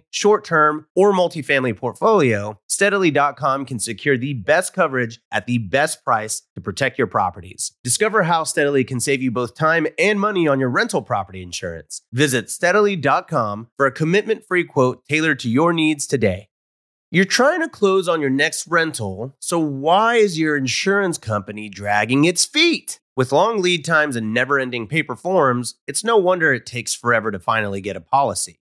short-term, or multifamily portfolio, Steadily.com can secure the best coverage at the best price to protect your properties. Discover how Steadily can save you both time and money on your rental property insurance. Visit Steadily.com for a commitment-free quote tailored to your needs today. You're trying to close on your next rental, so why is your insurance company dragging its feet? With long lead times and never-ending paper forms, it's no wonder it takes forever to finally get a policy.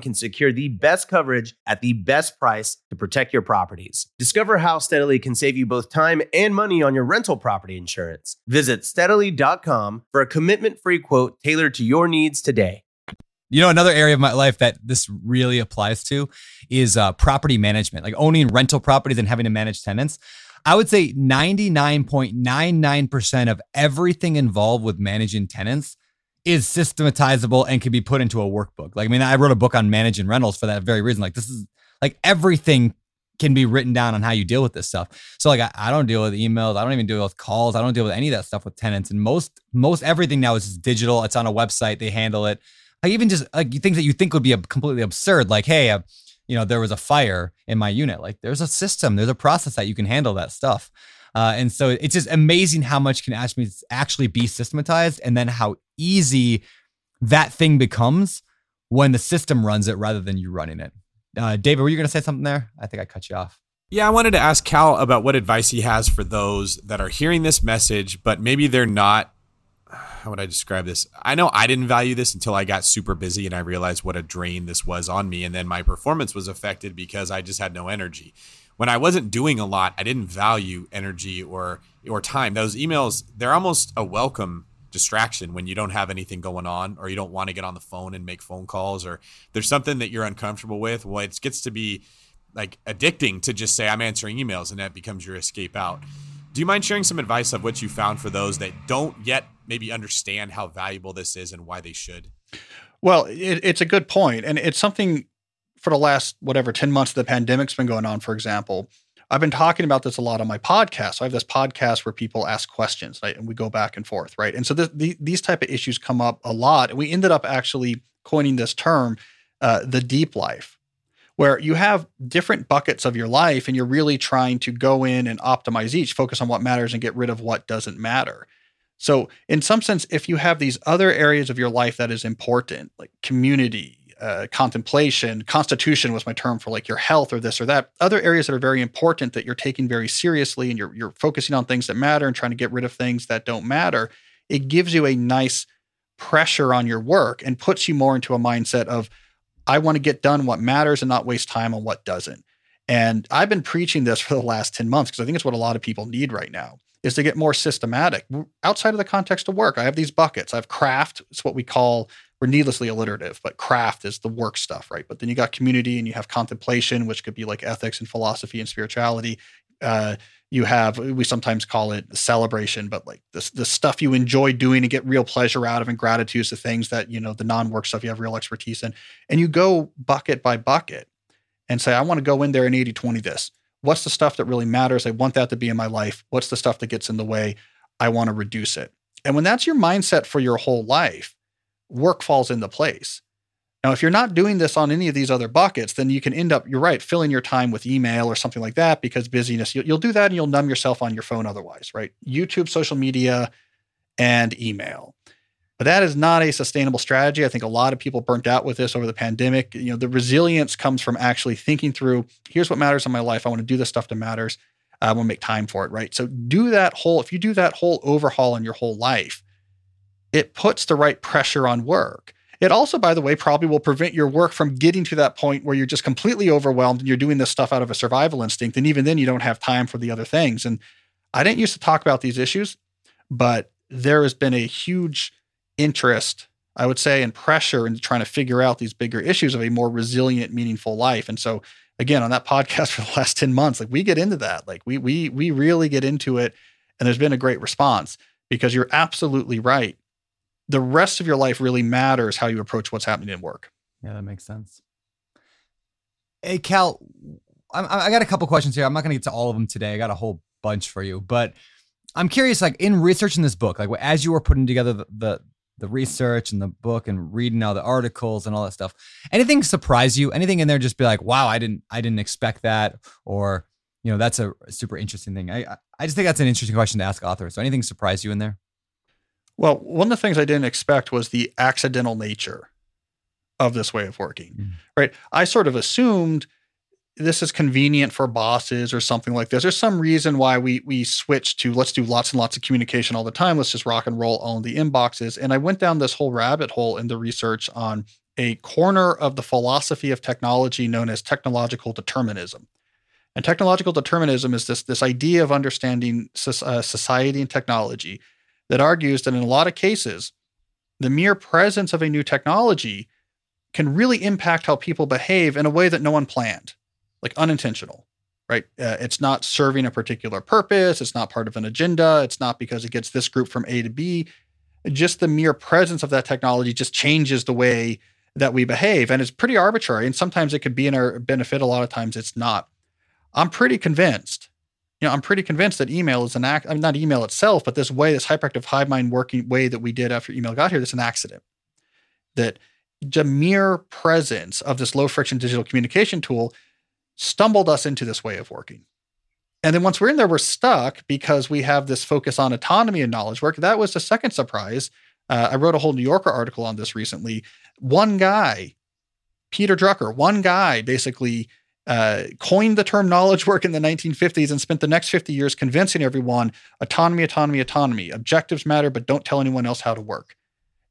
can secure the best coverage at the best price to protect your properties. Discover how Steadily can save you both time and money on your rental property insurance. Visit Steadily.com for a commitment-free quote tailored to your needs today. You know, another area of my life that this really applies to is property management, like owning rental properties and having to manage tenants. I would say 99.99% of everything involved with managing tenants is systematizable and can be put into a workbook. Like, I mean, I wrote a book on managing rentals for that very reason. Like, this is like everything can be written down on how you deal with this stuff. So like, I don't deal with emails. I don't even deal with calls. I don't deal with any of that stuff with tenants. And most everything now is digital. It's on a website. They handle it. Like even just like things that you think would be completely absurd. Like, hey, you know, there was a fire in my unit. Like there's a system, there's a process that you can handle that stuff. And so it's just amazing how much can actually be systematized and then how easy that thing becomes when the system runs it rather than you running it. David, were you going to say something there? I think I cut you off. Yeah, I wanted to ask Cal about what advice he has for those that are hearing this message, but maybe they're not. How would I describe this? I know I didn't value this until I got super busy and I realized what a drain this was on me. And then my performance was affected because I just had no energy. When I wasn't doing a lot, I didn't value energy or time. Those emails, they're almost a welcome distraction when you don't have anything going on or you don't want to get on the phone and make phone calls or there's something that you're uncomfortable with. Well, it gets to be like addicting to just say I'm answering emails and that becomes your escape out. Do you mind sharing some advice of what you found for those that don't yet maybe understand how valuable this is and why they should? Well, it's a good point. And it's something for the last, 10 months of the pandemic's been going on, for example. I've been talking about this a lot on my podcast. So I have this podcast where people ask questions, right? And we go back and forth, right? And so these type of issues come up a lot. And we ended up actually coining this term, the deep life, where you have different buckets of your life and you're really trying to go in and optimize each, focus on what matters and get rid of what doesn't matter. So in some sense, if you have these other areas of your life that is important, like community, contemplation, constitution was my term for like your health or this or that, other areas that are very important that you're taking very seriously and you're focusing on things that matter and trying to get rid of things that don't matter, it gives you a nice pressure on your work and puts you more into a mindset of, I want to get done what matters and not waste time on what doesn't. And I've been preaching this for the last 10 months because I think it's what a lot of people need right now is to get more systematic outside of the context of work. I have these buckets. I have craft. It's what we call, we're needlessly alliterative, but craft is the work stuff, right? But then you got community and you have contemplation, which could be like ethics and philosophy and spirituality. You have, we sometimes call it celebration, but like the stuff you enjoy doing and get real pleasure out of, and gratitude is the things that, you know, the non-work stuff you have real expertise in. And you go bucket by bucket and say, I want to go in there and 80-20 this. What's the stuff that really matters? I want that to be in my life. What's the stuff that gets in the way? I want to reduce it. And when that's your mindset for your whole life, work falls into place. Now, if you're not doing this on any of these other buckets, then you can end up, you're right, filling your time with email or something like that because busyness, you'll do that and you'll numb yourself on your phone otherwise, right? YouTube, social media, and email. But that is not a sustainable strategy. I think a lot of people burnt out with this over the pandemic. You know, the resilience comes from actually thinking through, here's what matters in my life. I want to do the stuff that matters. I want to make time for it, right? So if you do that whole overhaul in your whole life, it puts the right pressure on work. It also, by the way, probably will prevent your work from getting to that point where you're just completely overwhelmed and you're doing this stuff out of a survival instinct. And even then, you don't have time for the other things. And I didn't used to talk about these issues, but there has been a huge interest, I would say, and pressure into trying to figure out these bigger issues of a more resilient, meaningful life. And so, again, on that podcast for the last 10 months, like we get into that, like we really get into it. And there's been a great response because you're absolutely right. The rest of your life really matters how you approach what's happening in work. Yeah, that makes sense. Hey, Cal, I got a couple questions here. I'm not going to get to all of them today. I got a whole bunch for you, but I'm curious, like in researching this book, like as you were putting together the research and the book and reading all the articles and all that stuff, anything surprise you? Anything in there just be like, wow, I didn't expect that, or, you know, that's a super interesting thing. I just think that's an interesting question to ask authors. So anything surprise you in there? Well, one of the things I didn't expect was the accidental nature of this way of working, right? I sort of assumed this is convenient for bosses or something like this. There's some reason why we switched to let's do lots and lots of communication all the time. Let's just rock and roll on the inboxes. And I went down this whole rabbit hole in the research on a corner of the philosophy of technology known as technological determinism. And technological determinism is this idea of understanding society and technology that argues that in a lot of cases, the mere presence of a new technology can really impact how people behave in a way that no one planned, like unintentional, right? It's not serving a particular purpose. It's not part of an agenda. It's not because it gets this group from A to B. Just the mere presence of that technology just changes the way that we behave. And it's pretty arbitrary. And sometimes it could be in our benefit. A lot of times it's not. I'm pretty convinced that email is not email itself, but this hyperactive hive mind working way that we did after email got here, that's an accident. That the mere presence of this low friction digital communication tool stumbled us into this way of working. And then once we're in there, we're stuck because we have this focus on autonomy and knowledge work. That was the second surprise. I wrote a whole New Yorker article on this recently. One guy, Peter Drucker, basically coined the term knowledge work in the 1950s and spent the next 50 years convincing everyone autonomy. Objectives matter, but don't tell anyone else how to work.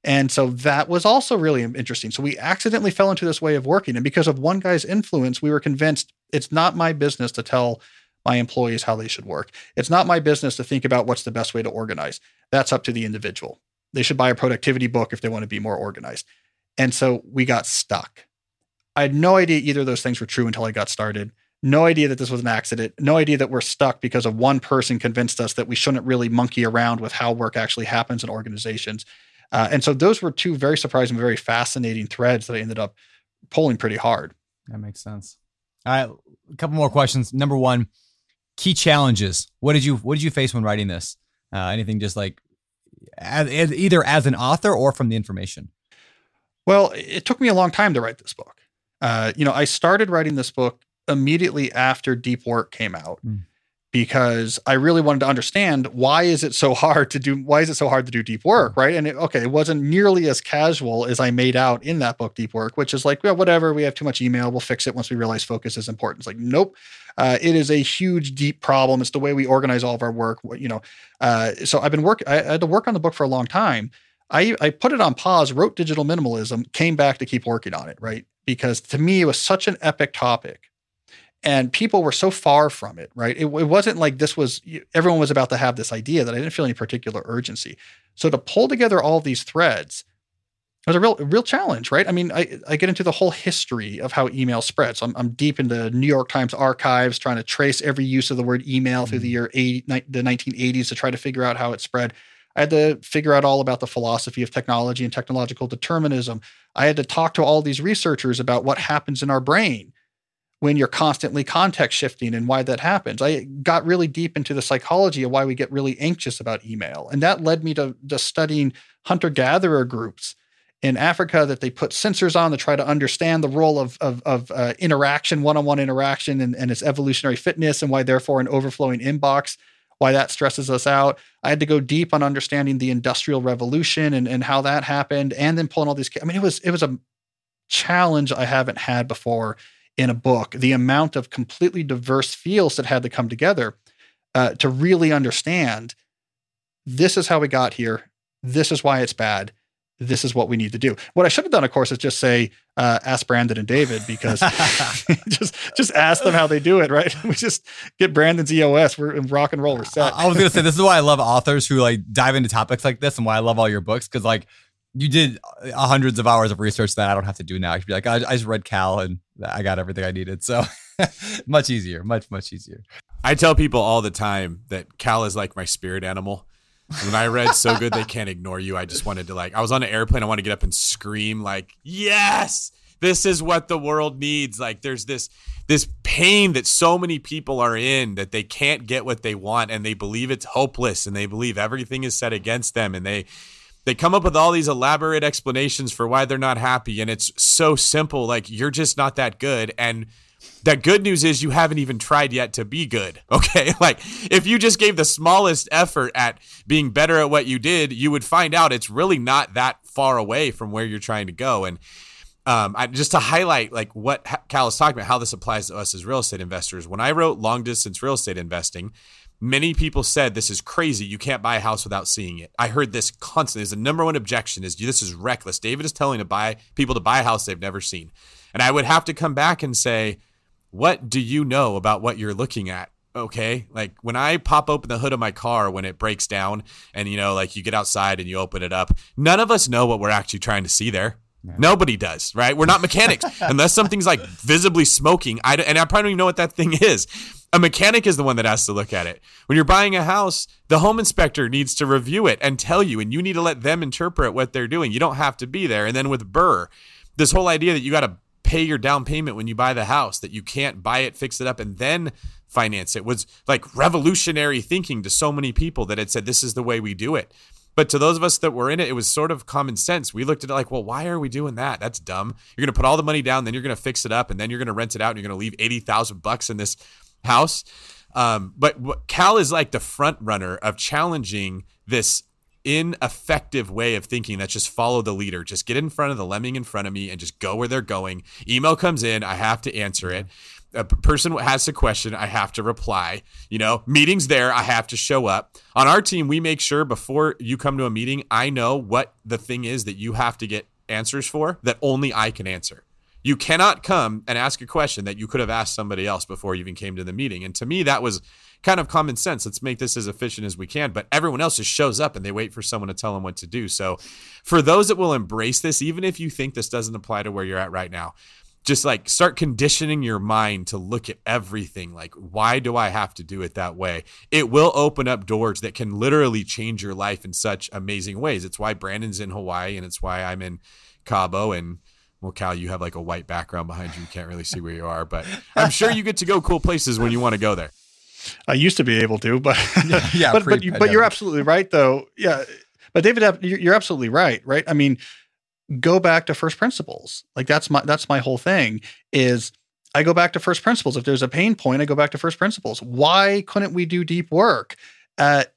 And so that was also really interesting. So we accidentally fell into this way of working. And because of one guy's influence, we were convinced it's not my business to tell my employees how they should work. It's not my business to think about what's the best way to organize. That's up to the individual. They should buy a productivity book if they want to be more organized. And so we got stuck. I had no idea either of those things were true until I got started. No idea that this was an accident. No idea that we're stuck because of one person convinced us that we shouldn't really monkey around with how work actually happens in organizations. And so those were two very surprising, very fascinating threads that I ended up pulling pretty hard. That makes sense. All right, a couple more questions. Number one, key challenges. What did you face when writing this? Anything just like either as an author or from the information? Well, it took me a long time to write this book. I started writing this book immediately after Deep Work came out because I really wanted to understand why is it so hard to do deep work, right? And it wasn't nearly as casual as I made out in that book, Deep Work, which is like, well, whatever, we have too much email, we'll fix it once we realize focus is important. It's like, nope, it is a huge, deep problem. It's the way we organize all of our work, So I had to work on the book for a long time. I put it on pause, wrote Digital Minimalism, came back to keep working on it, right? Because to me, it was such an epic topic and people were so far from it, right? It wasn't like everyone was about to have this idea that I didn't feel any particular urgency. So to pull together all these threads was a real challenge, right? I mean, I get into the whole history of how email spreads. I'm deep into New York Times archives, trying to trace every use of the word email through the year the 1980s to try to figure out how it spread. I had to figure out all about the philosophy of technology and technological determinism. I had to talk to all these researchers about what happens in our brain when you're constantly context shifting and why that happens. I got really deep into the psychology of why we get really anxious about email. And that led me to studying hunter-gatherer groups in Africa that they put sensors on to try to understand the role of interaction, one-on-one interaction and its evolutionary fitness and why, therefore, an overflowing inbox, why that stresses us out. I had to go deep on understanding the Industrial Revolution and how that happened, and then pulling all these. I mean, it was a challenge I haven't had before in a book. The amount of completely diverse fields that had to come together to really understand this is how we got here. This is why it's bad. This is what we need to do. What I should have done, of course, is just say, ask Brandon and David, because just ask them how they do it, right? We just get Brandon's EOS. We're in rock and roll. We're set. I was going to say, this is why I love authors who like dive into topics like this and why I love all your books. Cause like You did hundreds of hours of research that I don't have to do now. I should be like, I just read Cal and I got everything I needed. So much easier, much easier. I tell people all the time that Cal is like my spirit animal. When I read So Good They Can't Ignore You, I just wanted to I was on an airplane. I want to get up and scream like, yes, this is what the world needs. Like there's this pain that so many people are in that they can't get what they want and they believe it's hopeless and they believe everything is set against them and they come up with all these elaborate explanations for why they're not happy. And it's so simple. Like you're just not that good. And the good news is you haven't even tried yet to be good. Okay. Like if you just gave the smallest effort at being better at what you did, you would find out it's really not that far away from where you're trying to go. And just to highlight like what Cal is talking about, how this applies to us as real estate investors. When I wrote Long Distance Real Estate Investing, many people said, this is crazy. You can't buy a house without seeing it. I heard this constantly. It's the number one objection is this is reckless. David is telling people to buy a house they've never seen. And I would have to come back and say, what do you know about what you're looking at? Okay. Like when I pop open the hood of my car, when it breaks down and you get outside and you open it up, none of us know what we're actually trying to see there. No. Nobody does, right? We're not mechanics unless something's like visibly smoking. I probably don't even know what that thing is. A mechanic is the one that has to look at it. When you're buying a house, the home inspector needs to review it and tell you, and you need to let them interpret what they're doing. You don't have to be there. And then with BRRRR, this whole idea that you got to pay your down payment when you buy the house, that you can't buy it, fix it up, and then finance it was like revolutionary thinking to so many people that had said, this is the way we do it. But to those of us that were in it, it was sort of common sense. We looked at it like, well, why are we doing that? That's dumb. You're going to put all the money down, then you're going to fix it up, and then you're going to rent it out, and you're going to leave $80,000 in this house. But what Cal is like the front runner of challenging this ineffective way of thinking that's just follow the leader. Just get in front of the lemming in front of me and just go where they're going. Email comes in. I have to answer it. A person has a question, I have to reply, meetings there, I have to show up. On our team, we make sure before you come to a meeting, I know what the thing is that you have to get answers for that only I can answer. You cannot come and ask a question that you could have asked somebody else before you even came to the meeting. And to me, that was kind of common sense. Let's make this as efficient as we can. But everyone else just shows up and they wait for someone to tell them what to do. So for those that will embrace this, even if you think this doesn't apply to where you're at right now, just like start conditioning your mind to look at everything. Like, why do I have to do it that way? It will open up doors that can literally change your life in such amazing ways. It's why Brandon's in Hawaii and it's why I'm in Cabo. And well, Cal, you have like a white background behind you. You can't really see where you are, but I'm sure you get to go cool places when you want to go there. I used to be able to, but yeah, but you're absolutely right though. Yeah. But David, you're absolutely right. Right. I mean, go back to first principles. Like that's my whole thing is I go back to first principles. If there's a pain point, I go back to first principles. Why couldn't we do deep work?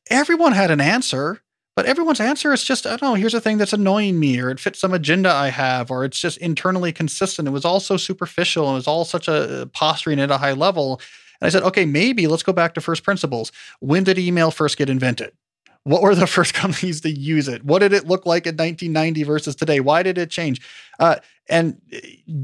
Everyone had an answer, but everyone's answer is just, I don't know, here's a thing that's annoying me, or it fits some agenda I have, or it's just internally consistent. It was all so superficial. It was all such a posturing at a high level. And I said, okay, maybe let's go back to first principles. When did email first get invented? What were the first companies to use it? What did it look like in 1990 versus today? Why did it change? And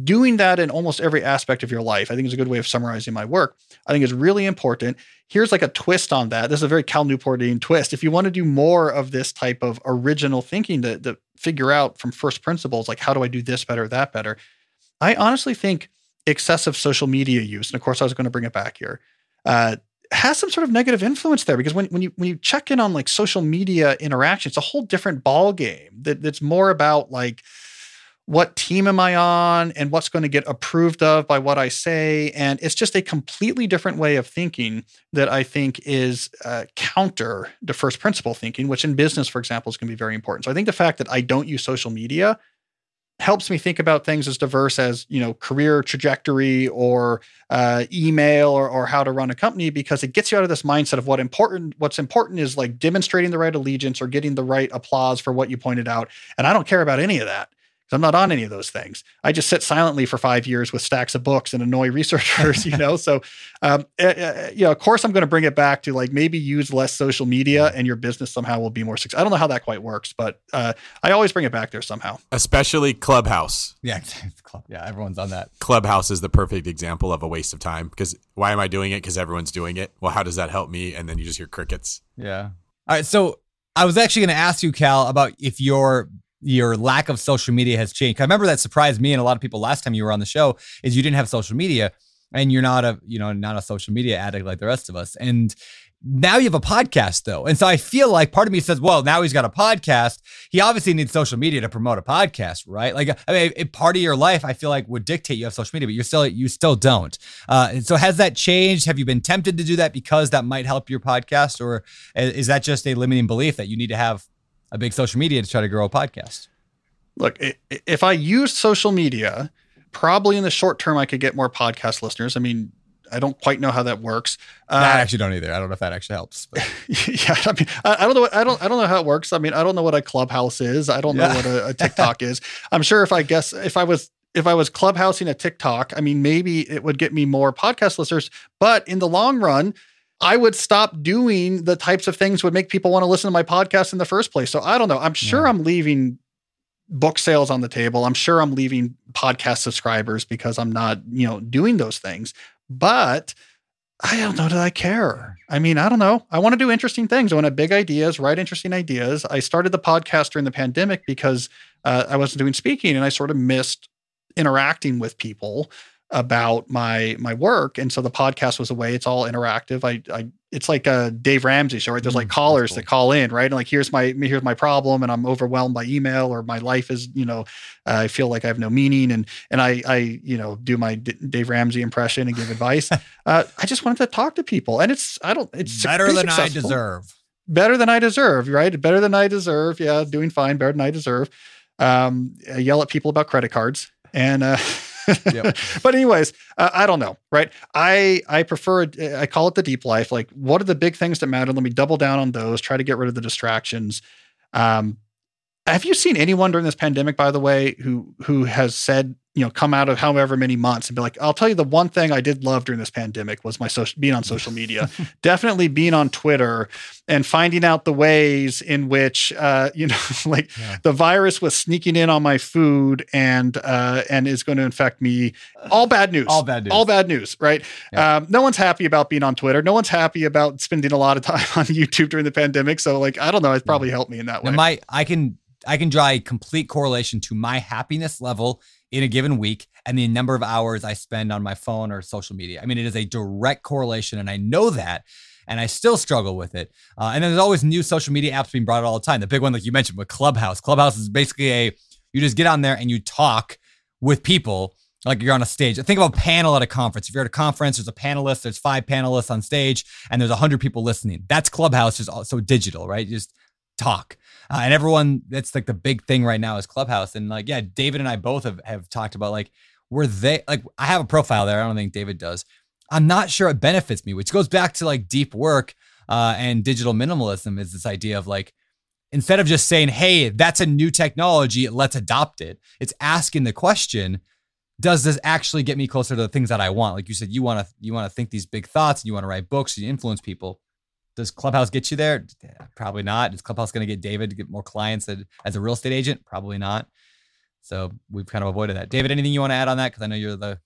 doing that in almost every aspect of your life, I think is a good way of summarizing my work. I think is really important. Here's like a twist on that. This is a very Cal Newportian twist. If you want to do more of this type of original thinking to figure out from first principles, like how do I do this better, that better? I honestly think excessive social media use, and of course I was going to bring it back here, has some sort of negative influence there, because when you check in on like social media interaction, it's a whole different ball game that's more about like, what team am I on and what's going to get approved of by what I say? And it's just a completely different way of thinking that I think is counter to first principle thinking, which in business, for example, is going to be very important. So I think the fact that I don't use social media helps me think about things as diverse as, career trajectory or email or how to run a company, because it gets you out of this mindset of what's important is like demonstrating the right allegiance or getting the right applause for what you pointed out. And I don't care about any of that because I'm not on any of those things. I just sit silently for 5 years with stacks of books and annoy researchers, So, of course I'm going to bring it back to like maybe use less social media and your business somehow will be more successful. I don't know how that quite works, but I always bring it back there somehow. Especially Clubhouse. Yeah, yeah, everyone's on that. Clubhouse is the perfect example of a waste of time, because why am I doing it? Because everyone's doing it. Well, how does that help me? And then you just hear crickets. Yeah. All right. So I was actually going to ask you, Cal, about if your your lack of social media has changed. I remember that surprised me and a lot of people last time you were on the show is you didn't have social media and you're not a, you know, not a social media addict like the rest of us. And now you have a podcast though. And so I feel like part of me says, well, now he's got a podcast. He obviously needs social media to promote a podcast, right? Like, I mean, it, part of your life, I feel like would dictate you have social media, but you still don't. And so has that changed? Have you been tempted to do that because that might help your podcast? Or is that just a limiting belief that you need to have a big social media to try to grow a podcast? Look, if I used social media, probably in the short term, I could get more podcast listeners. I mean, I don't quite know how that works. I actually don't either. I don't know if that actually helps. But. Yeah, I mean, I don't know. I don't know how it works. I mean, I don't know what a Clubhouse is. I don't know what a TikTok is. I'm sure if I was Clubhousing a TikTok, I mean, maybe it would get me more podcast listeners. But in the long run, I would stop doing the types of things would make people want to listen to my podcast in the first place. So I don't know. I'm sure I'm leaving book sales on the table. I'm sure I'm leaving podcast subscribers because I'm not, doing those things. But I don't know that I care. I mean, I don't know. I want to do interesting things. I want to have big ideas, write interesting ideas. I started the podcast during the pandemic because I wasn't doing speaking and I sort of missed interacting with people about my work. And so the podcast was a way. It's all interactive. It's like a Dave Ramsey show, right? There's like callers that call in, right? And like, here's my problem and I'm overwhelmed by email or my life is, I feel like I have no meaning. And I do my Dave Ramsey impression and give advice. I just wanted to talk to people and it's better than I deserve. Better than I deserve, right? Better than I deserve. Yeah. Doing fine. Better than I deserve. I yell at people about credit cards and, yep. But anyways, I don't know, right? I prefer, I call it the deep life. Like, what are the big things that matter? Let me double down on those, try to get rid of the distractions. Have you seen anyone during this pandemic, by the way, who has said, come out of however many months and be like, I'll tell you the one thing I did love during this pandemic was being on social media, definitely being on Twitter and finding out the ways in which, the virus was sneaking in on my food and is going to infect me. All bad news. Right. Yeah. No one's happy about being on Twitter. No one's happy about spending a lot of time on YouTube during the pandemic. So like, I don't know. It's probably helped me in that way. I can draw a complete correlation to my happiness level in a given week and the number of hours I spend on my phone or social media. I mean, it is a direct correlation and I know that, and I still struggle with it. And then there's always new social media apps being brought out all the time. The big one, like you mentioned, with Clubhouse. Clubhouse is basically you just get on there and you talk with people like you're on a stage. Think of a panel at a conference. If you're at a conference, there's a panelist, there's 5 panelists on stage and there's 100 people listening. That's Clubhouse, just so digital, right? You just talk. And everyone, that's like the big thing right now is Clubhouse. And like, yeah, David and I both have talked about like, I have a profile there. I don't think David does. I'm not sure it benefits me, which goes back to like deep work and digital minimalism is this idea of like, instead of just saying, hey, that's a new technology, let's adopt it. It's asking the question, does this actually get me closer to the things that I want? Like you said, you want to think these big thoughts and you want to write books and you influence people. Does Clubhouse get you there? Probably not. Is Clubhouse going to get David to get more clients as a real estate agent? Probably not. So we've kind of avoided that. David, anything you want to add on that? Because I know you're the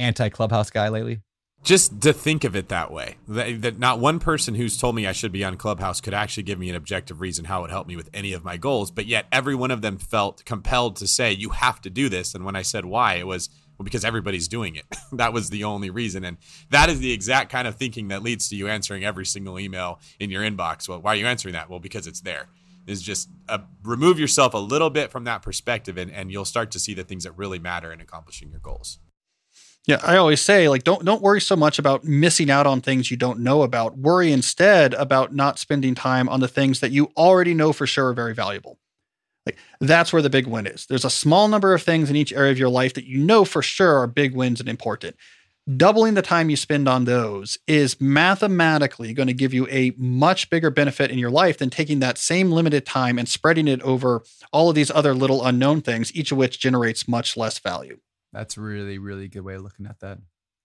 anti-Clubhouse guy lately. Just to think of it that way, that not one person who's told me I should be on Clubhouse could actually give me an objective reason how it helped me with any of my goals. But yet every one of them felt compelled to say, you have to do this. And when I said why, it was, well, because everybody's doing it. That was the only reason. And that is the exact kind of thinking that leads to you answering every single email in your inbox. Well, why are you answering that? Well, because it's there. It's just remove yourself a little bit from that perspective and you'll start to see the things that really matter in accomplishing your goals. Yeah, I always say, like, don't worry so much about missing out on things you don't know about. Worry instead about not spending time on the things that you already know for sure are very valuable. Like, that's where the big win is. There's a small number of things in each area of your life that you know for sure are big wins and important. Doubling the time you spend on those is mathematically going to give you a much bigger benefit in your life than taking that same limited time and spreading it over all of these other little unknown things, each of which generates much less value. That's a really, really good way of looking at that.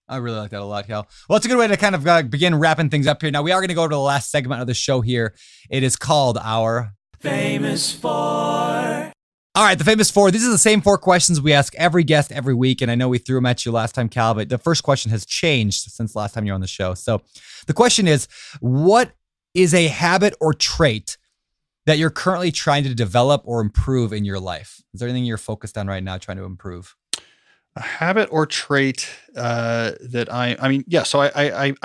I really like that a lot, Cal. Well, it's a good way to kind of begin wrapping things up here. Now, we are going to go to the last segment of the show here. It is called our Famous Four. All right, the Famous Four. These are the same 4 questions we ask every guest every week. And I know we threw them at you last time, Cal, but the first question has changed since last time you were on the show. So the question is, what is a habit or trait that you're currently trying to develop or improve in your life? Is there anything you're focused on right now trying to improve? A habit or trait that I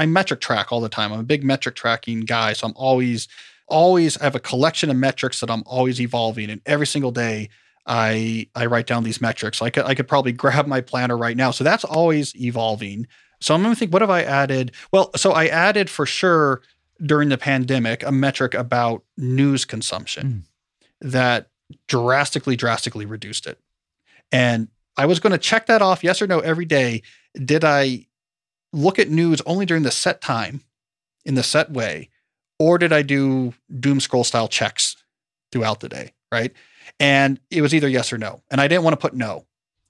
metric track all the time. I'm a big metric tracking guy. So I'm always I have a collection of metrics that I'm always evolving. And every single day I write down these metrics. I could probably grab my planner right now. So that's always evolving. So I'm going to think, what have I added? Well, so I added for sure during the pandemic, a metric about news consumption that drastically reduced it. And I was going to check that off, yes or no, every day. Did I look at news only during the set time, in the set way, or did I do doom scroll style checks throughout the day, right? And it was either yes or no. And I didn't want to put no.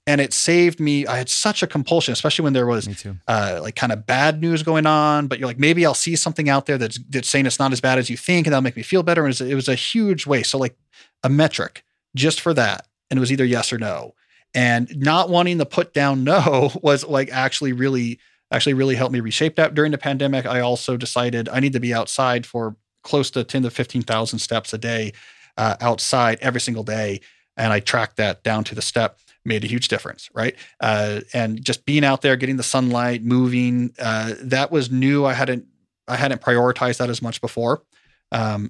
And it saved me. I had such a compulsion, especially when there was like kind of bad news going on, but you're like, maybe I'll see something out there that's saying it's not as bad as you think, and that'll make me feel better. And it was a huge waste. So like a metric just for that. And it was either yes or no. And not wanting to put down no was like actually really helped me reshape that. During the pandemic, I also decided I need to be outside for close to 10 to 15,000 steps a day, outside every single day. And I tracked that down to the step. Made a huge difference, right? And just being out there, getting the sunlight, moving, that was new. I hadn't prioritized that as much before.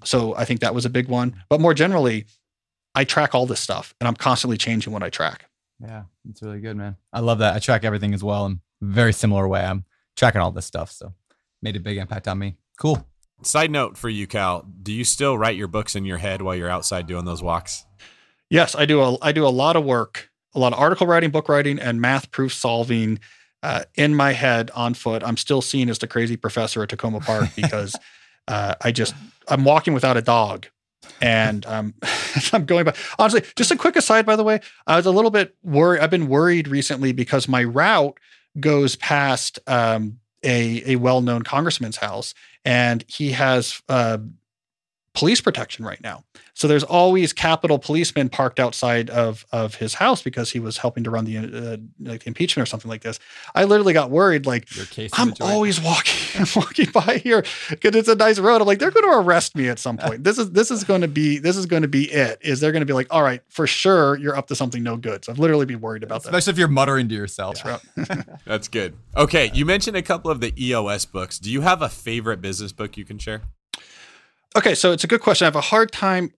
So I think that was a big one. But more generally, I track all this stuff and I'm constantly changing what I track. Yeah, that's really good, man. I love that. I track everything as well in a very similar way. I'm tracking all this stuff. So made a big impact on me. Cool. Side note for you, Cal, do you still write your books in your head while you're outside doing those walks? Yes, I do. I do a lot of work. A lot of article writing, book writing, and math proof solving in my head on foot. I'm still seen as the crazy professor at Tacoma Park because I'm walking without a dog. And I'm going by, honestly, just a quick aside, by the way, I was a little bit worried. I've been worried recently because my route goes past a well-known congressman's house, and he has police protection right now. So there's always Capitol policemen parked outside of his house because he was helping to run the impeachment or something like this. I literally got worried, like, I'm always walking by here because it's a nice road. I'm like, they're going to arrest me at some point. This is going to be it. Is they're going to be like, all right, for sure, you're up to something no good. So I've literally been worried about that. Especially if you're muttering to yourself. Yeah. That's good. Okay, you mentioned a couple of the EOS books. Do you have a favorite business book you can share? Okay, so it's a good question. I have a hard time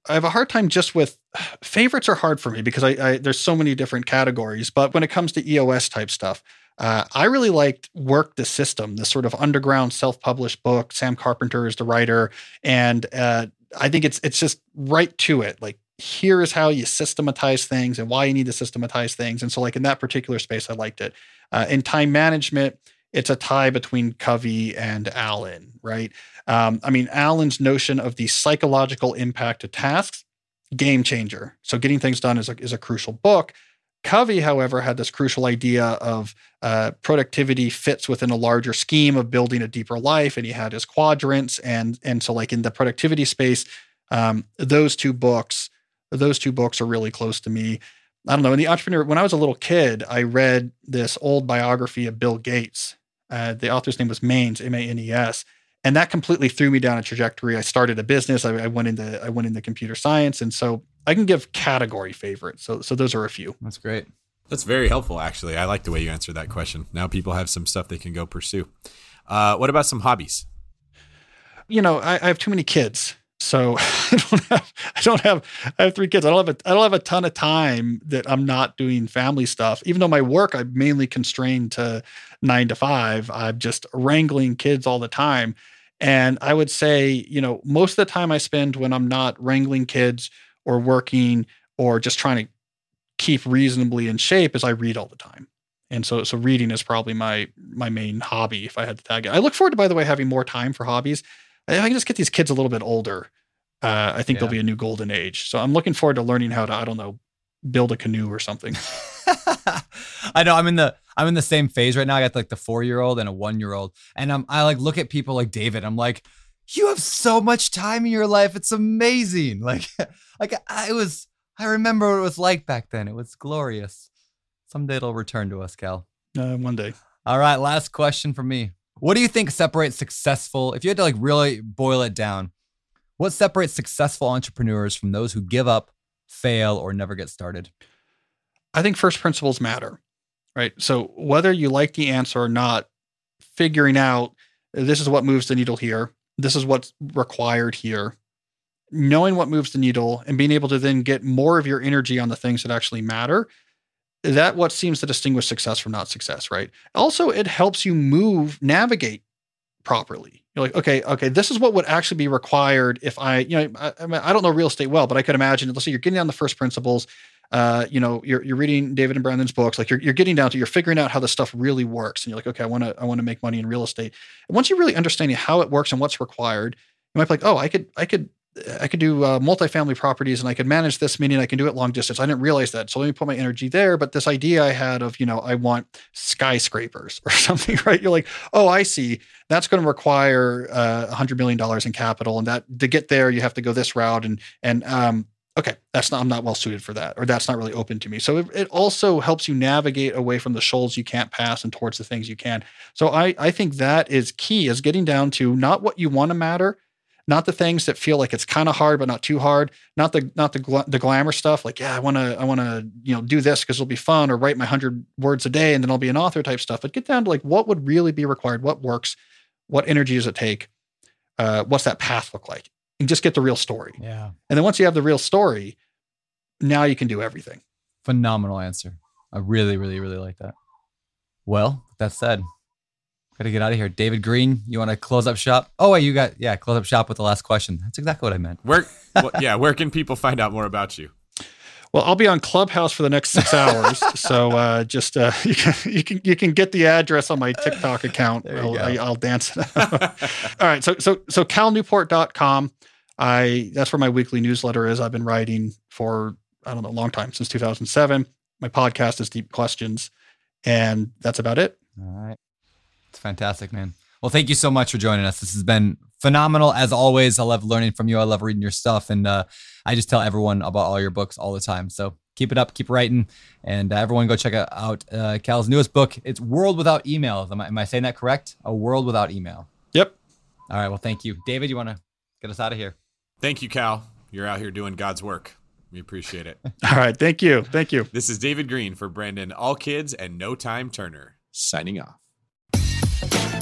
just with favorites are hard for me because I there's so many different categories. But when it comes to EOS type stuff, I really liked Work the System, this sort of underground self-published book. Sam Carpenter is the writer, and I think it's just right to it. Like, here is how you systematize things and why you need to systematize things. And so, like, in that particular space, I liked it. In time management, it's a tie between Covey and Allen, right? Allen's notion of the psychological impact of tasks, game changer. So Getting Things Done is a crucial book. Covey, however, had this crucial idea of productivity fits within a larger scheme of building a deeper life, and he had his quadrants. And so, like, in the productivity space, those two books are really close to me. I don't know. When I was a little kid, I read this old biography of Bill Gates. The author's name was Maines, M-A-N-E-S. And that completely threw me down a trajectory. I started a business. I went into computer science. And so I can give category favorites. So those are a few. That's great. That's very helpful, actually. I like the way you answered that question. Now people have some stuff they can go pursue. What about some hobbies? You know, I have too many kids. So I have three kids. I don't have a ton of time that I'm not doing family stuff. Even though my work, I'm mainly constrained to 9 to 5. I'm just wrangling kids all the time. And I would say, you know, most of the time I spend when I'm not wrangling kids or working or just trying to keep reasonably in shape is I read all the time. And so reading is probably my main hobby if I had to tag it. I look forward to, by the way, having more time for hobbies. If I can just get these kids a little bit older, I think there'll be a new golden age. So I'm looking forward to learning how to, I don't know, build a canoe or something. I know I'm in the same phase right now. I got like the 4-year-old and a 1-year-old, and I like look at people like David. I'm like, you have so much time in your life. It's amazing. I remember what it was like back then. It was glorious. Someday it'll return to us, Cal. One day. All right. Last question for me. What do you think separates successful? If you had to like really boil it down, What separates successful entrepreneurs from those who give up, fail, or never get started? I think first principles matter, right? So whether you like the answer or not, figuring out this is what moves the needle here, this is what's required here, knowing what moves the needle and being able to then get more of your energy on the things that actually matter, that what seems to distinguish success from not success, right? Also, it helps you navigate properly. You're like, okay, this is what would actually be required if I don't know real estate well, but I could imagine, let's say you're getting down the first principles, you're reading David and Brandon's books, like you're getting down to, you're figuring out how this stuff really works. And you're like, okay, I want to make money in real estate. And once you really understand how it works and what's required, you might be like, oh, I could do multifamily properties and I could manage this, meaning I can do it long distance. I didn't realize that. So let me put my energy there. But this idea I had of, I want skyscrapers or something, right? You're like, oh, I see. That's going to require $100 million in capital. And that to get there, you have to go this route. And okay, I'm not well suited for that, or that's not really open to me. So it also helps you navigate away from the shoals you can't pass and towards the things you can. So I think that is key, is getting down to not what you want to matter, not the things that feel like it's kind of hard, but not too hard. Not the glamour stuff. Like, yeah, I want to, do this because it'll be fun, or write my 100 words a day and then I'll be an author type stuff. But get down to like, what would really be required? What works? What energy does it take? What's that path look like? And just get the real story. Yeah. And then once you have the real story, now you can do everything. Phenomenal answer. I really, really, really like that. Well, that said, got to get out of here. David Green, you want to close up shop? Oh, wait, close up shop with the last question. That's exactly what I meant. Where can people find out more about you? Well, I'll be on Clubhouse for the next 6 hours. So just you can get the address on my TikTok account. I'll dance it out. All right. So calnewport.com. That's where my weekly newsletter is. I've been writing for, a long time, since 2007. My podcast is Deep Questions. And that's about it. All right. It's fantastic, man. Well, thank you so much for joining us. This has been phenomenal. As always, I love learning from you. I love reading your stuff. And I just tell everyone about all your books all the time. So keep it up, keep writing. And everyone go check out Cal's newest book. It's World Without Email. Am I saying that correct? A World Without Email. Yep. All right. Well, thank you. David, you want to get us out of here? Thank you, Cal. You're out here doing God's work. We appreciate it. All right. Thank you. Thank you. This is David Green for Brandon All Kids and No Time Turner, signing off.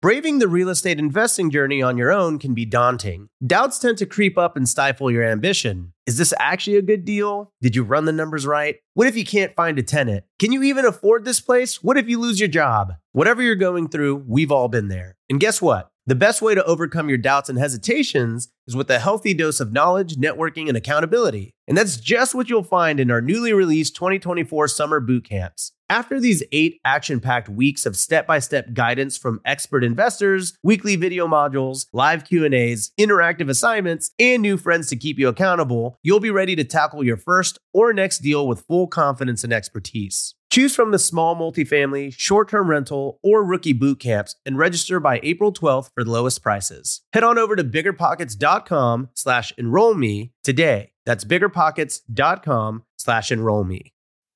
Braving the real estate investing journey on your own can be daunting. Doubts tend to creep up and stifle your ambition. Is this actually a good deal? Did you run the numbers right? What if you can't find a tenant? Can you even afford this place? What if you lose your job? Whatever you're going through, we've all been there. And guess what? The best way to overcome your doubts and hesitations is with a healthy dose of knowledge, networking, and accountability. And that's just what you'll find in our newly released 2024 summer boot camps. After these 8 action-packed weeks of step-by-step guidance from expert investors, weekly video modules, live Q&As, interactive assignments, and new friends to keep you accountable, you'll be ready to tackle your first or next deal with full confidence and expertise. Choose from the small multifamily, short-term rental, or rookie boot camps and register by April 12th for the lowest prices. Head on over to biggerpockets.com/enrollme today. That's biggerpockets.com/enrollme.